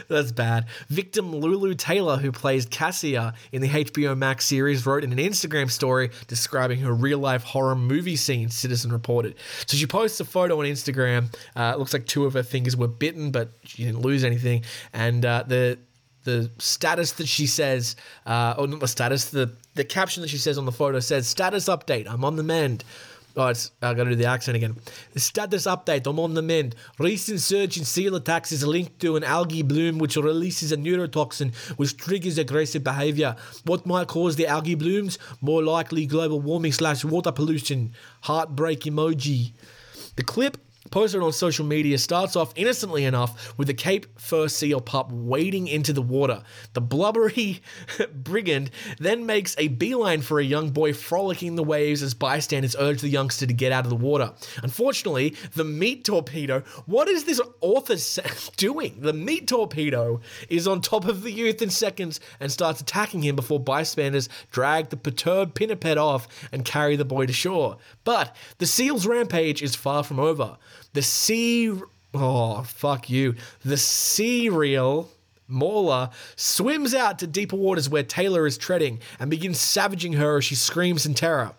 That's bad. Victim Lulu Taylor, who plays Cassia in the H B O Max series, wrote in an Instagram story describing her real-life horror movie scene, Citizen reported. So she posts a photo on Instagram. Uh, it looks like two of her fingers were bitten, but she didn't lose anything. And uh, the... The status that she says, uh, oh, not the status, the, the caption that she says on the photo says, status update, I'm on the mend. Oh, it's, I got to do the accent again. Status update, I'm on the mend. Recent surge in seal attacks is linked to an algae bloom which releases a neurotoxin which triggers aggressive behavior. What might cause the algae blooms? More likely global warming slash water pollution. Heartbreak emoji. The clip, posted on social media, starts off innocently enough with the Cape fur seal pup wading into the water. The blubbery brigand then makes a beeline for a young boy frolicking the waves as bystanders urge the youngster to get out of the water. Unfortunately, the meat torpedo, what is this author doing? The meat torpedo is on top of the youth in seconds and starts attacking him before bystanders drag the perturbed pinniped off and carry the boy to shore. But the seal's rampage is far from over. The sea... Oh, fuck you. The serial Mauler swims out to deeper waters where Taylor is treading and begins savaging her as she screams in terror.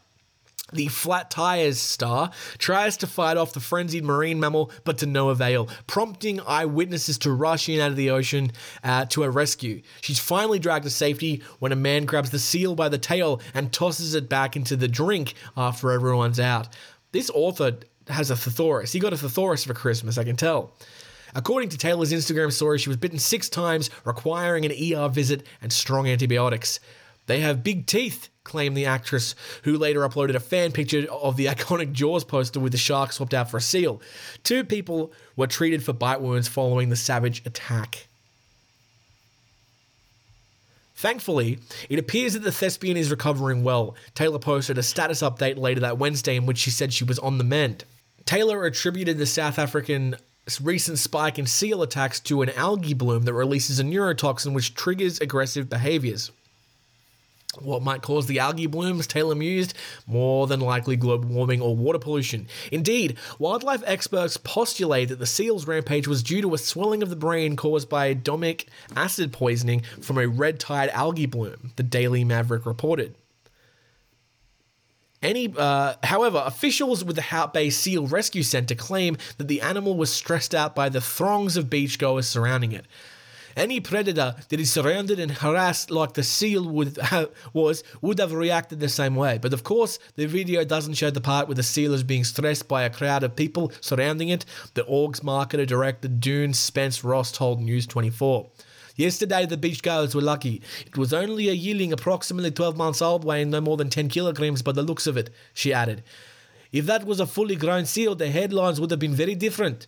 The Flat Tires star tries to fight off the frenzied marine mammal, but to no avail, prompting eyewitnesses to rush in out of the ocean uh, to her rescue. She's finally dragged to safety when a man grabs the seal by the tail and tosses it back into the drink after everyone's out. This author has a thesaurus. He got a thesaurus for Christmas, I can tell. According to Taylor's Instagram story, she was bitten six times, requiring an E R visit and strong antibiotics. They have big teeth, claimed the actress, who later uploaded a fan picture of the iconic Jaws poster with the shark swapped out for a seal. Two people were treated for bite wounds following the savage attack. Thankfully, it appears that the thespian is recovering well. Taylor posted a status update later that Wednesday in which she said she was on the mend. Taylor attributed the South African recent spike in seal attacks to an algae bloom that releases a neurotoxin which triggers aggressive behaviors. What might cause the algae blooms, Taylor mused? More than likely global warming or water pollution. Indeed, wildlife experts postulate that the seal's rampage was due to a swelling of the brain caused by domic acid poisoning from a red-tide algae bloom, the Daily Maverick reported. Any, uh, however, officials with the Hout Bay Seal Rescue Centre claim that the animal was stressed out by the throngs of beachgoers surrounding it. Any predator that is surrounded and harassed like the seal would have, was would have reacted the same way. But of course, the video doesn't show the part where the seal is being stressed by a crowd of people surrounding it, the org's marketer director Dune Spence Ross told News twenty-four. Yesterday, the beachgoers were lucky. It was only a yearling approximately twelve months old, weighing no more than ten kilograms by the looks of it, she added. If that was a fully grown seal, the headlines would have been very different.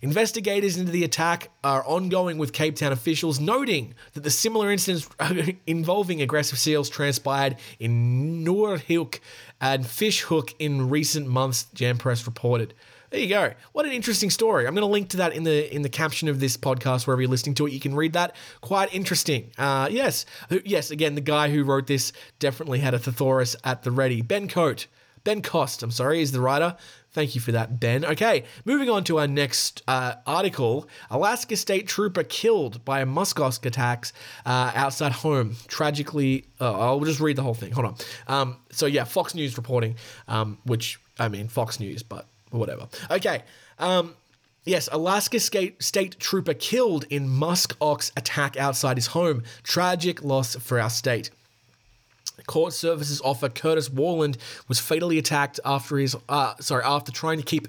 Investigators into the attack are ongoing with Cape Town officials, noting that the similar incidents involving aggressive seals transpired in Noorhoek and Fishhook in recent months, Jam Press reported. There you go. What an interesting story. I'm going to link to that in the in the caption of this podcast, wherever you're listening to it. You can read that. Quite interesting. Uh, yes. Yes, again, the guy who wrote this definitely had a thesaurus at the ready. Ben Coate. Ben Cost, I'm sorry, is the writer. Thank you for that, Ben. Okay, moving on to our next uh, article. Alaska State Trooper killed by a muskox attacks uh, outside home. Tragically, uh, I'll just read the whole thing. Hold on. Um, so, yeah, Fox News reporting, um, which, I mean, Fox News, but whatever. Okay, um, yes, Alaska State, State Trooper killed in muskox attack outside his home. Tragic loss for our state. Court services officer Curtis Warland was fatally attacked after his uh, sorry after trying to keep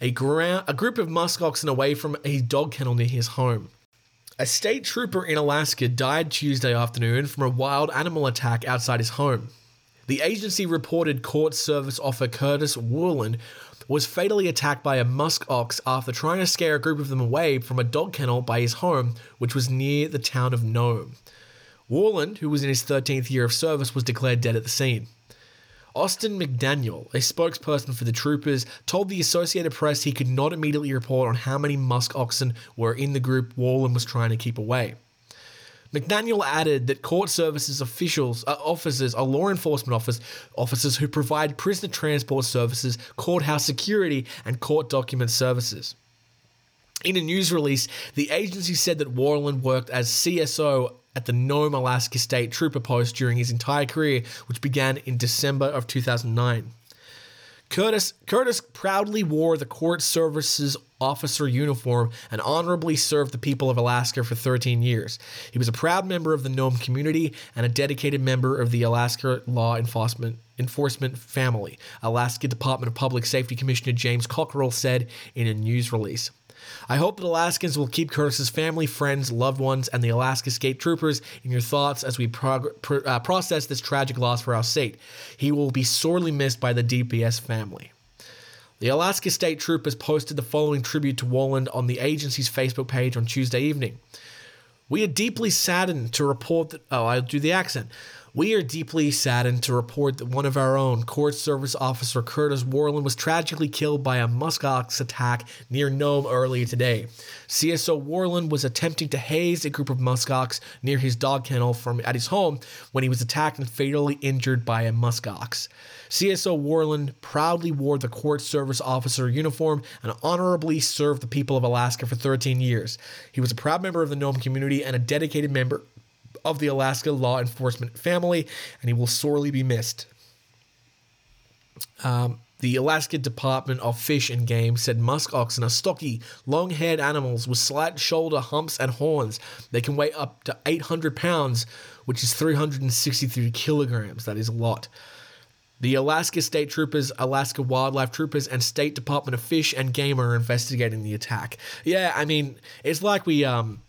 a, ground, a group of muskoxen away from a dog kennel near his home. A state trooper in Alaska died Tuesday afternoon from a wild animal attack outside his home. The agency reported court service officer Curtis Warland was fatally attacked by a muskox after trying to scare a group of them away from a dog kennel by his home, which was near the town of Nome. Warland, who was in his thirteenth year of service, was declared dead at the scene. Austin McDaniel, a spokesperson for the troopers, told the Associated Press he could not immediately report on how many musk oxen were in the group Warland was trying to keep away. McDaniel added that court services officials, uh, officers are law enforcement office, officers who provide prisoner transport services, courthouse security, and court document services. In a news release, the agency said that Warland worked as C S O at the Nome, Alaska State Trooper post during his entire career, which began in December of two thousand nine. Curtis, Curtis proudly wore the court services officer uniform and honorably served the people of Alaska for thirteen years. He was a proud member of the Nome community and a dedicated member of the Alaska Law Enforcement, Enforcement family, Alaska Department of Public Safety Commissioner James Cockrell said in a news release. I hope that Alaskans will keep Curtis's family, friends, loved ones, and the Alaska State Troopers in your thoughts as we prog- pro- uh, process this tragic loss for our state. He will be sorely missed by the D P S family. The Alaska State Troopers posted the following tribute to Warland on the agency's Facebook page on Tuesday evening. We are deeply saddened to report that... Oh, I'll do the accent. We are deeply saddened to report that one of our own, Court Service Officer Curtis Warland, was tragically killed by a muskox attack near Nome earlier today. C S O Warland was attempting to haze a group of muskox near his dog kennel from at his home when he was attacked and fatally injured by a muskox. C S O Warland proudly wore the Court Service Officer uniform and honorably served the people of Alaska for thirteen years. He was a proud member of the Nome community and a dedicated member of the Alaska law enforcement family, and he will sorely be missed. Um, the Alaska Department of Fish and Game said musk oxen are stocky, long-haired animals with slight shoulder humps and horns. They can weigh up to eight hundred pounds, which is three hundred sixty-three kilograms. That is a lot. The Alaska State Troopers, Alaska Wildlife Troopers, and State Department of Fish and Game are investigating the attack. Yeah, I mean, it's like we um,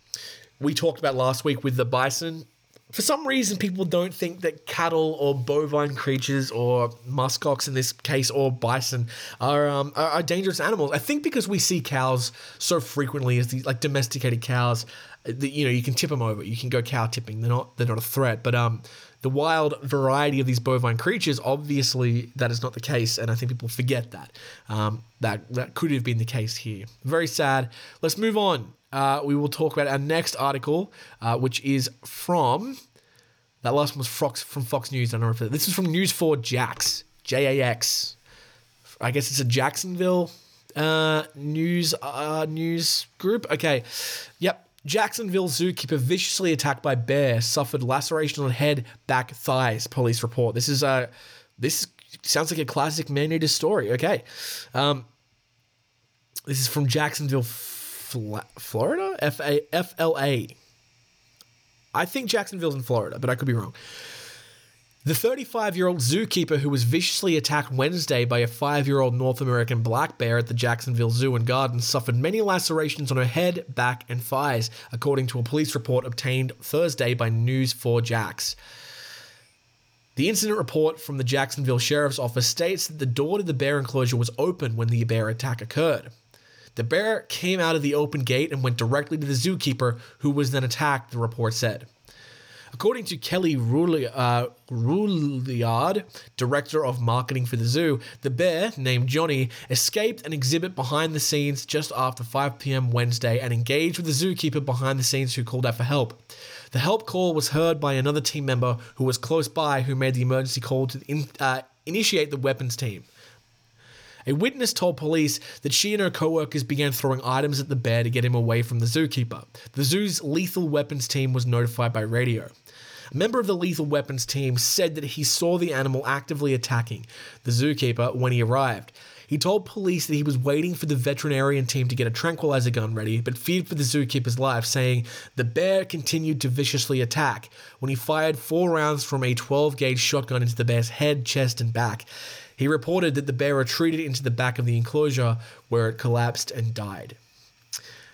we talked about last week with the bison. For some reason, people don't think that cattle or bovine creatures or muskox in this case or bison are, um, are are dangerous animals. I think because we see cows so frequently as these like domesticated cows, that, you know, you can tip them over. You can go cow tipping. They're not they're not a threat, but um. The wild variety of these bovine creatures, obviously that is not the case, and I think people forget that. Um, that that could have been the case here. Very sad. Let's move on. Uh, we will talk about our next article, uh, which is from... That last one was Fox, from Fox News. I don't know if it, this is from News four Jax. J A X. I guess it's a Jacksonville uh, news uh, news group. Okay. Yep. Jacksonville zookeeper viciously attacked by bear, suffered laceration on head, back, thighs, police report. This is a, this sounds like a classic man-eater story. Okay. Um, this is from Jacksonville, Florida? F A F L A. I think Jacksonville's in Florida, but I could be wrong. The thirty-five-year-old zookeeper who was viciously attacked Wednesday by a five-year-old North American black bear at the Jacksonville Zoo and Garden suffered many lacerations on her head, back, and thighs, according to a police report obtained Thursday by News four Jax. The incident report from the Jacksonville Sheriff's Office states that the door to the bear enclosure was open when the bear attack occurred. The bear came out of the open gate and went directly to the zookeeper, who was then attacked, the report said. According to Kelly Rouliard, director of marketing for the zoo, the bear, named Johnny, escaped an exhibit behind the scenes just after five p.m. Wednesday and engaged with the zookeeper behind the scenes who called out for help. The help call was heard by another team member who was close by who made the emergency call to in, uh, initiate the weapons team. A witness told police that she and her co-workers began throwing items at the bear to get him away from the zookeeper. The zoo's lethal weapons team was notified by radio. A member of the lethal weapons team said that he saw the animal actively attacking the zookeeper when he arrived. He told police that he was waiting for the veterinarian team to get a tranquilizer gun ready, but feared for the zookeeper's life, saying the bear continued to viciously attack when he fired four rounds from a twelve-gauge shotgun into the bear's head, chest, and back. He reported that the bear retreated into the back of the enclosure where it collapsed and died.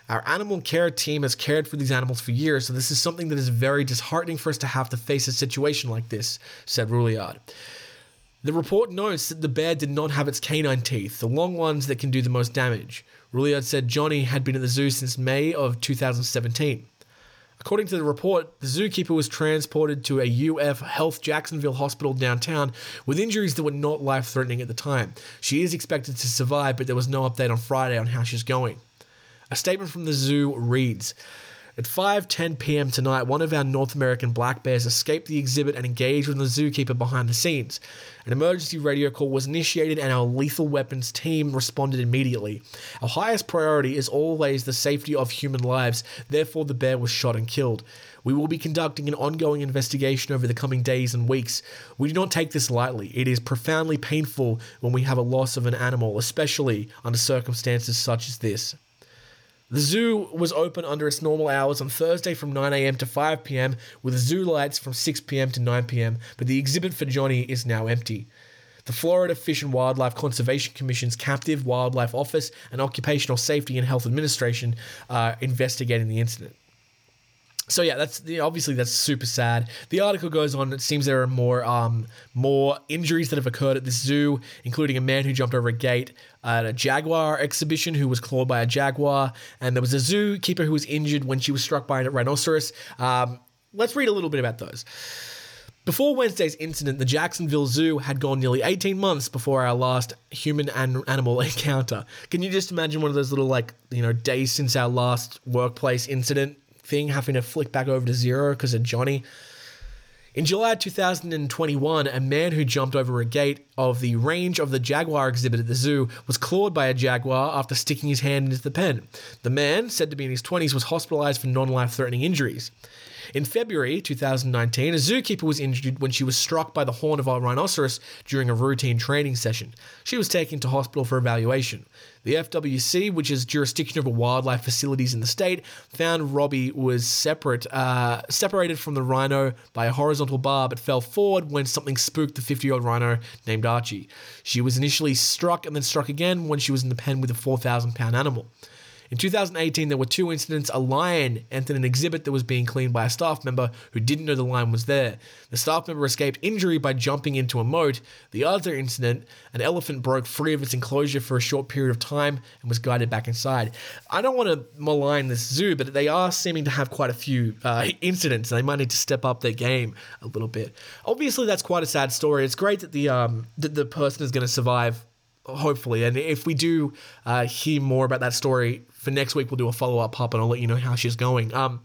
Our animal care team has cared for these animals for years, so this is something that is very disheartening for us to have to face a situation like this, said Rouliard. The report notes that the bear did not have its canine teeth, the long ones that can do the most damage. Rouliard said Johnny had been at the zoo since May of two thousand seventeen. According to the report, the zookeeper was transported to a U F Health Jacksonville hospital downtown with injuries that were not life-threatening at the time. She is expected to survive, but there was no update on Friday on how she's going. A statement from the zoo reads, at five ten p.m. tonight, one of our North American black bears escaped the exhibit and engaged with the zookeeper behind the scenes. An emergency radio call was initiated and our lethal weapons team responded immediately. Our highest priority is always the safety of human lives, therefore the bear was shot and killed. We will be conducting an ongoing investigation over the coming days and weeks. We do not take this lightly. It is profoundly painful when we have a loss of an animal, especially under circumstances such as this. The zoo was open under its normal hours on Thursday from nine a.m. to five p.m. with zoo lights from six p.m. to nine p.m., but the exhibit for Johnny is now empty. The Florida Fish and Wildlife Conservation Commission's Captive Wildlife Office and Occupational Safety and Health Administration are investigating the incident. So yeah, that's you know, obviously that's super sad. The article goes on. It seems there are more um, more injuries that have occurred at this zoo, including a man who jumped over a gate at a jaguar exhibition who was clawed by a jaguar, and there was a zookeeper who was injured when she was struck by a rhinoceros. Um, let's read a little bit about those. Before Wednesday's incident, the Jacksonville Zoo had gone nearly eighteen months before our last human and animal encounter. Can you just imagine one of those little, like, you know, days since our last workplace incident thing having to flick back over to zero because of Johnny? In July two thousand twenty-one, a man who jumped over a gate of the range of the jaguar exhibit at the zoo was clawed by a jaguar after sticking his hand into the pen. The man, said to be in his twenties, was hospitalized for non-life-threatening injuries. In February two thousand nineteen, a zookeeper was injured when she was struck by the horn of a rhinoceros during a routine training session. She was taken to hospital for evaluation. The F W C, which is jurisdiction over wildlife facilities in the state, found Robbie was separate, uh, separated from the rhino by a horizontal bar, but fell forward when something spooked the fifty-year-old rhino named Archie. She was initially struck and then struck again when she was in the pen with a four thousand pound animal. In two thousand eighteen, there were two incidents. A lion entered an exhibit that was being cleaned by a staff member who didn't know the lion was there. The staff member escaped injury by jumping into a moat. The other incident, an elephant broke free of its enclosure for a short period of time and was guided back inside. I don't want to malign this zoo, but they are seeming to have quite a few uh, incidents. They might need to step up their game a little bit. Obviously, that's quite a sad story. It's great that the, um, that the person is going to survive, hopefully. And if we do uh, hear more about that story for next week, we'll do a follow-up pop and I'll let you know how she's going. Um,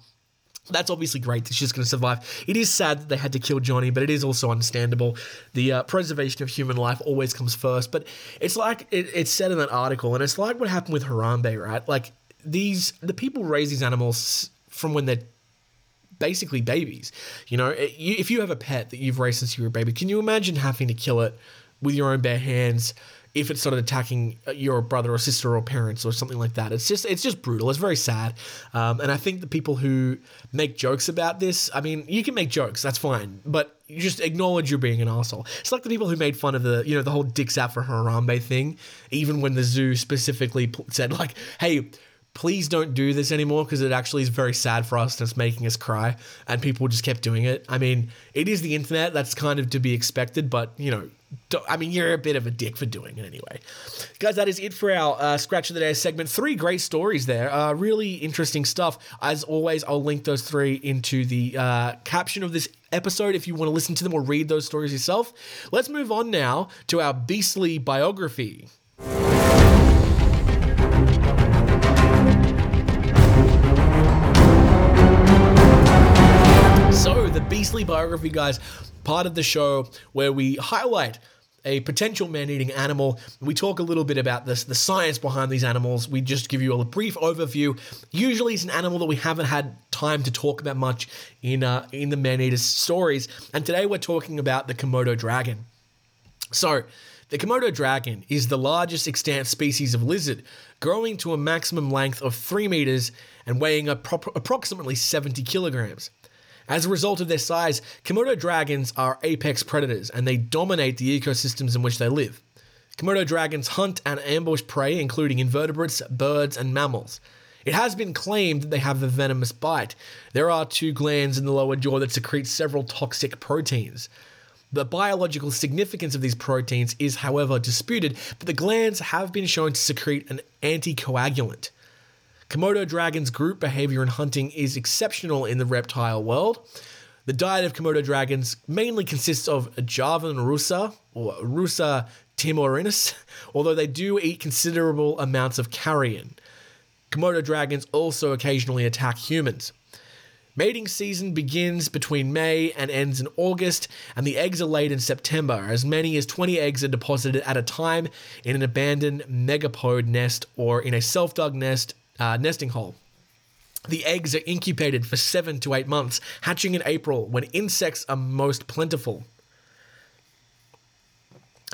that's obviously great that she's going to survive. It is sad that they had to kill Johnny, but it is also understandable. The uh, preservation of human life always comes first. But it's like it, it's said in that article, and it's like what happened with Harambe, right? Like these, the people raise these animals from when they're basically babies. You know, it, you, if you have a pet that you've raised since you were a baby, can you imagine having to kill it with your own bare hands? If it's sort of attacking your brother or sister or parents or something like that, it's just it's just brutal. It's very sad, um, and I think the people who make jokes about this, I mean, you can make jokes, that's fine, but you just acknowledge you're being an asshole. It's like the people who made fun of the you know the whole dicks out for Harambe thing, even when the zoo specifically said like, hey, please don't do this anymore because it actually is very sad for us and it's making us cry, and people just kept doing it. I mean, it is the internet. That's kind of to be expected, but, you know, don't, I mean, you're a bit of a dick for doing it anyway. Guys, that is it for our uh, Scratch of the Day segment. Three great stories there. Uh, really interesting stuff. As always, I'll link those three into the uh, caption of this episode if you want to listen to them or read those stories yourself. Let's move on now to our beastly biography. So, the Beastly Biography, guys, part of the show where we highlight a potential man-eating animal. We talk a little bit about this, the science behind these animals. We just give you a brief overview. Usually, it's an animal that we haven't had time to talk about much in, uh, in the man-eater's stories. And today, we're talking about the Komodo dragon. So, the Komodo dragon is the largest extant species of lizard, growing to a maximum length of three meters and weighing appro- approximately seventy kilograms. As a result of their size, Komodo dragons are apex predators, and they dominate the ecosystems in which they live. Komodo dragons hunt and ambush prey, including invertebrates, birds, and mammals. It has been claimed that they have a venomous bite. There are two glands in the lower jaw that secrete several toxic proteins. The biological significance of these proteins is, however, disputed, but the glands have been shown to secrete an anticoagulant. Komodo dragons' group behavior in hunting is exceptional in the reptile world. The diet of Komodo dragons mainly consists of Javan rusa or Rusa timorinus, although they do eat considerable amounts of carrion. Komodo dragons also occasionally attack humans. Mating season begins between May and ends in August, and the eggs are laid in September. As many as twenty eggs are deposited at a time in an abandoned megapode nest or in a self-dug nest Uh, nesting hole. The eggs are incubated for seven to eight months, hatching in April when insects are most plentiful.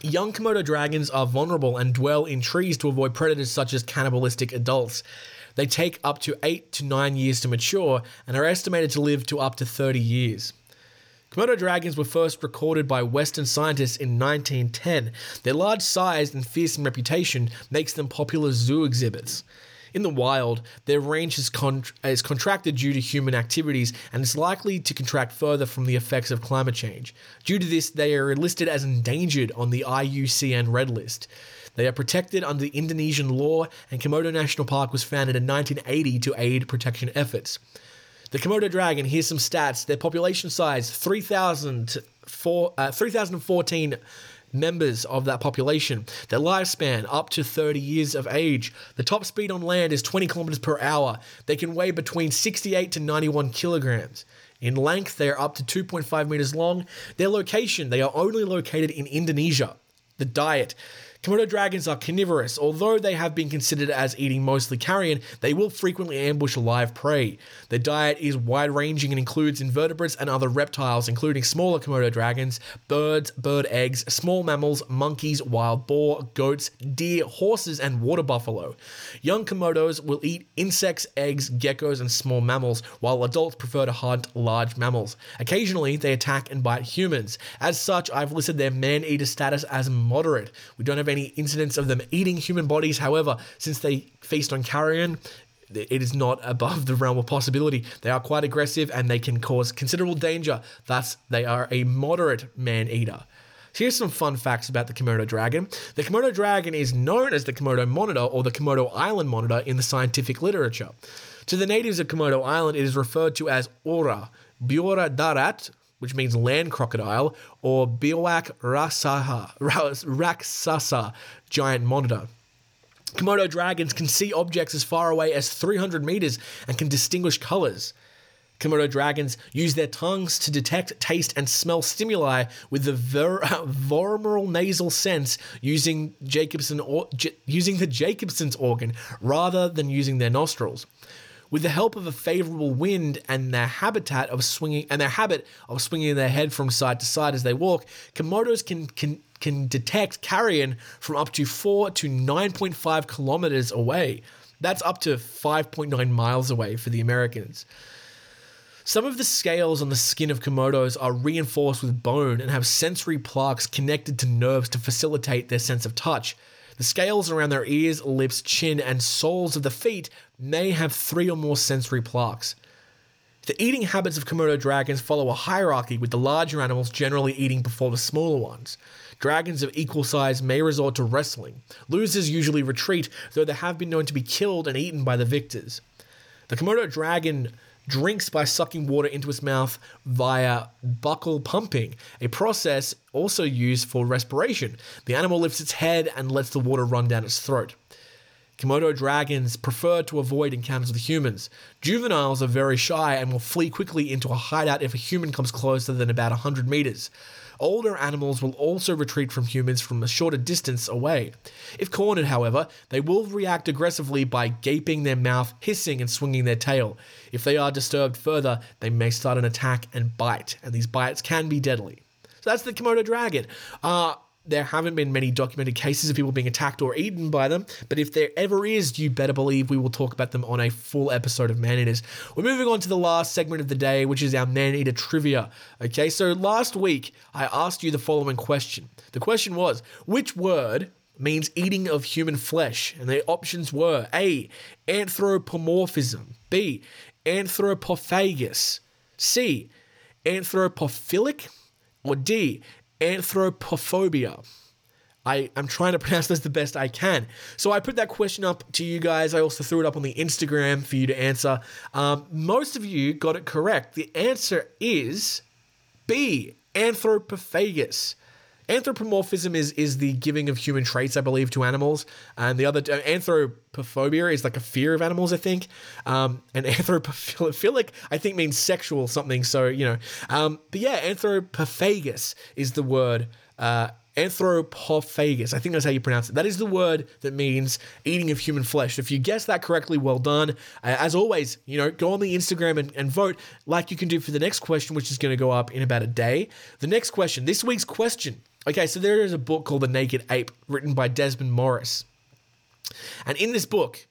Young Komodo dragons are vulnerable and dwell in trees to avoid predators such as cannibalistic adults. They take up to eight to nine years to mature and are estimated to live to up to thirty years. Komodo dragons were first recorded by Western scientists in nineteen ten. Their large size and fearsome reputation makes them popular zoo exhibits. In the wild, their range is, con- is contracted due to human activities and is likely to contract further from the effects of climate change. Due to this, they are listed as endangered on the I U C N Red List. They are protected under Indonesian law, and Komodo National Park was founded in nineteen eighty to aid protection efforts. The Komodo dragon, here's some stats. Their population size, 3,000 four, uh, three thousand fourteen members of that population. Their lifespan up to thirty years of age. The top speed on land is twenty kilometers per hour. They can weigh between sixty-eight to ninety-one kilograms. In length, they are up to two point five meters long. Their location, they are only located in Indonesia. The diet. Komodo dragons are carnivorous. Although they have been considered as eating mostly carrion, they will frequently ambush live prey. Their diet is wide-ranging and includes invertebrates and other reptiles, including smaller Komodo dragons, birds, bird eggs, small mammals, monkeys, wild boar, goats, deer, horses, and water buffalo. Young Komodos will eat insects, eggs, geckos, and small mammals, while adults prefer to hunt large mammals. Occasionally, they attack and bite humans. As such, I've listed their man-eater status as moderate. We don't have any any incidents of them eating human bodies. However, since they feast on carrion, it is not above the realm of possibility. They are quite aggressive and they can cause considerable danger. Thus, they are a moderate man-eater. Here's some fun facts about the Komodo dragon. The Komodo dragon is known as the Komodo monitor or the Komodo island monitor in the scientific literature. To the natives of Komodo Island, it is referred to as Ora, Biora Darat, which means land crocodile, or Biwak Rasaha, Raksasa, giant monitor. Komodo dragons can see objects as far away as three hundred meters and can distinguish colors. Komodo dragons use their tongues to detect, taste, and smell stimuli with the ver- vomeronasal nasal sense using Jacobson or- J- using the Jacobson's organ rather than using their nostrils. With the help of a favorable wind and their habitat of swinging and their habit of swinging their head from side to side as they walk, Komodos can can, can detect carrion from up to four to nine point five kilometers away. That's up to five point nine miles away for the Americans. Some of the scales on the skin of Komodos are reinforced with bone and have sensory plaques connected to nerves to facilitate their sense of touch. The scales around their ears, lips, chin, and soles of the feet may have three or more sensory plaques. The eating habits of Komodo dragons follow a hierarchy, with the larger animals generally eating before the smaller ones. Dragons of equal size may resort to wrestling. Losers usually retreat, though they have been known to be killed and eaten by the victors. The Komodo dragon drinks by sucking water into its mouth via buccal pumping, a process also used for respiration. The animal lifts its head and lets the water run down its throat. Komodo dragons prefer to avoid encounters with humans. Juveniles are very shy and will flee quickly into a hideout if a human comes closer than about one hundred meters. Older animals will also retreat from humans from a shorter distance away. If cornered, however, they will react aggressively by gaping their mouth, hissing, and swinging their tail. If they are disturbed further, they may start an attack and bite, and these bites can be deadly. So that's the Komodo dragon. Uh, there haven't been many documented cases of people being attacked or eaten by them, but if there ever is, you better believe we will talk about them on a full episode of Man Eaters. We're moving on to the last segment of the day, which is our Man Eater trivia. Okay, so last week, I asked you the following question. The question was, which word means eating of human flesh? And the options were A, anthropomorphism, B, anthropophagus, C, anthropophilic, or D, anthropophobia. I, I'm trying to pronounce this the best I can. So I put that question up to you guys. I also threw it up on the Instagram for you to answer. Um, most of you got it correct. The answer is B, anthropophagus. Anthropomorphism is, is the giving of human traits, I believe, to animals. And the other, uh, anthropophobia is like a fear of animals, I think. Um, and anthropophilic, I think, means sexual something. So, you know. Um, but yeah, anthropophagus is the word. Uh, anthropophagus, I think that's how you pronounce it. That is the word that means eating of human flesh. If you guessed that correctly, well done. Uh, as always, you know, go on the Instagram and, and vote like you can do for the next question, which is going to go up in about a day. The next question, this week's question. Okay, so there is a book called The Naked Ape, written by Desmond Morris. And in this book,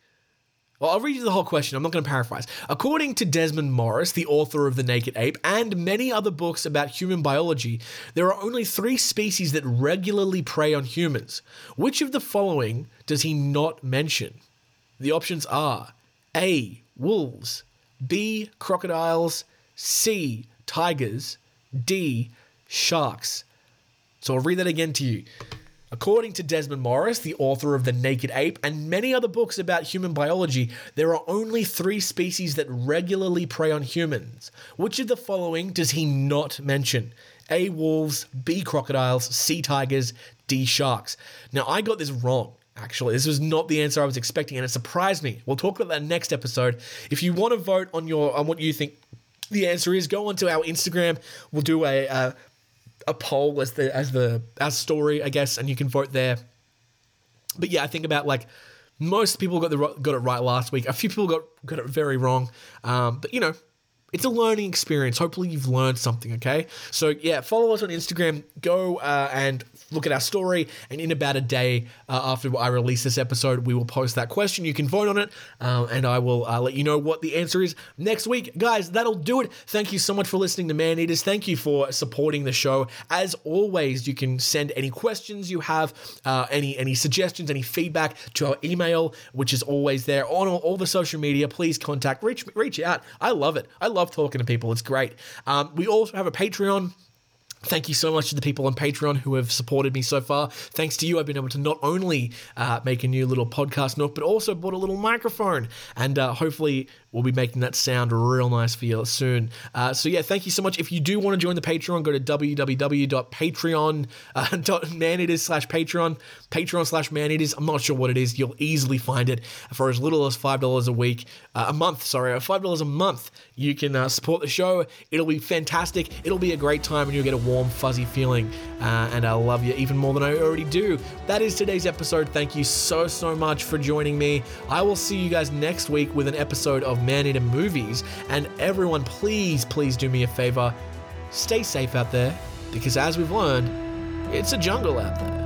well, I'll read you the whole question. I'm not going to paraphrase. According to Desmond Morris, the author of The Naked Ape, and many other books about human biology, there are only three species that regularly prey on humans. Which of the following does he not mention? The options are A, wolves, B, crocodiles, C, tigers, D, sharks. So I'll read that again to you. According to Desmond Morris, the author of The Naked Ape, and many other books about human biology, there are only three species that regularly prey on humans. Which of the following does he not mention? A, wolves, B, crocodiles, C, tigers, D, sharks. Now, I got this wrong, actually. This was not the answer I was expecting, and it surprised me. We'll talk about that next episode. If you want to vote on your on what you think the answer is, go onto our Instagram. We'll do a uh, a poll as the as the as story, I guess, and you can vote there. But yeah, I think about like most people got the got it right last week. A few people got got it very wrong. Um, but you know, it's a learning experience. Hopefully, you've learned something. Okay, so yeah, follow us on Instagram. Go uh, and look at our story. And in about a day uh, after I release this episode, we will post that question. You can vote on it, um, and I will uh, let you know what the answer is next week, guys. That'll do it. Thank you so much for listening to Man Eaters. Thank you for supporting the show. As always, you can send any questions you have, uh, any any suggestions, any feedback to our email, which is always there on all, all the social media. Please contact, reach reach out. I love it. I love. Love talking to people. It's great. Um, we also have a Patreon. Thank you so much to the people on Patreon who have supported me so far. Thanks to you, I've been able to not only uh, make a new little podcast nook, but also bought a little microphone. And uh, hopefully we'll be making that sound real nice for you soon. Uh, so yeah, thank you so much. If you do want to join the Patreon, go to www.patreon.maneaters slash Patreon, Patreon slash Maneaters. I'm not sure what it is. You'll easily find it. For as little as five dollars a week, uh, a month, sorry, five dollars a month, you can uh, support the show. It'll be fantastic. It'll be a great time and you'll get a warm, fuzzy feeling, uh, and I love you even more than I already do. That is today's episode. Thank you so, so much for joining me. I will see you guys next week with an episode of Man Eater Movies, and everyone, please, please do me a favor. Stay safe out there, because as we've learned, it's a jungle out there.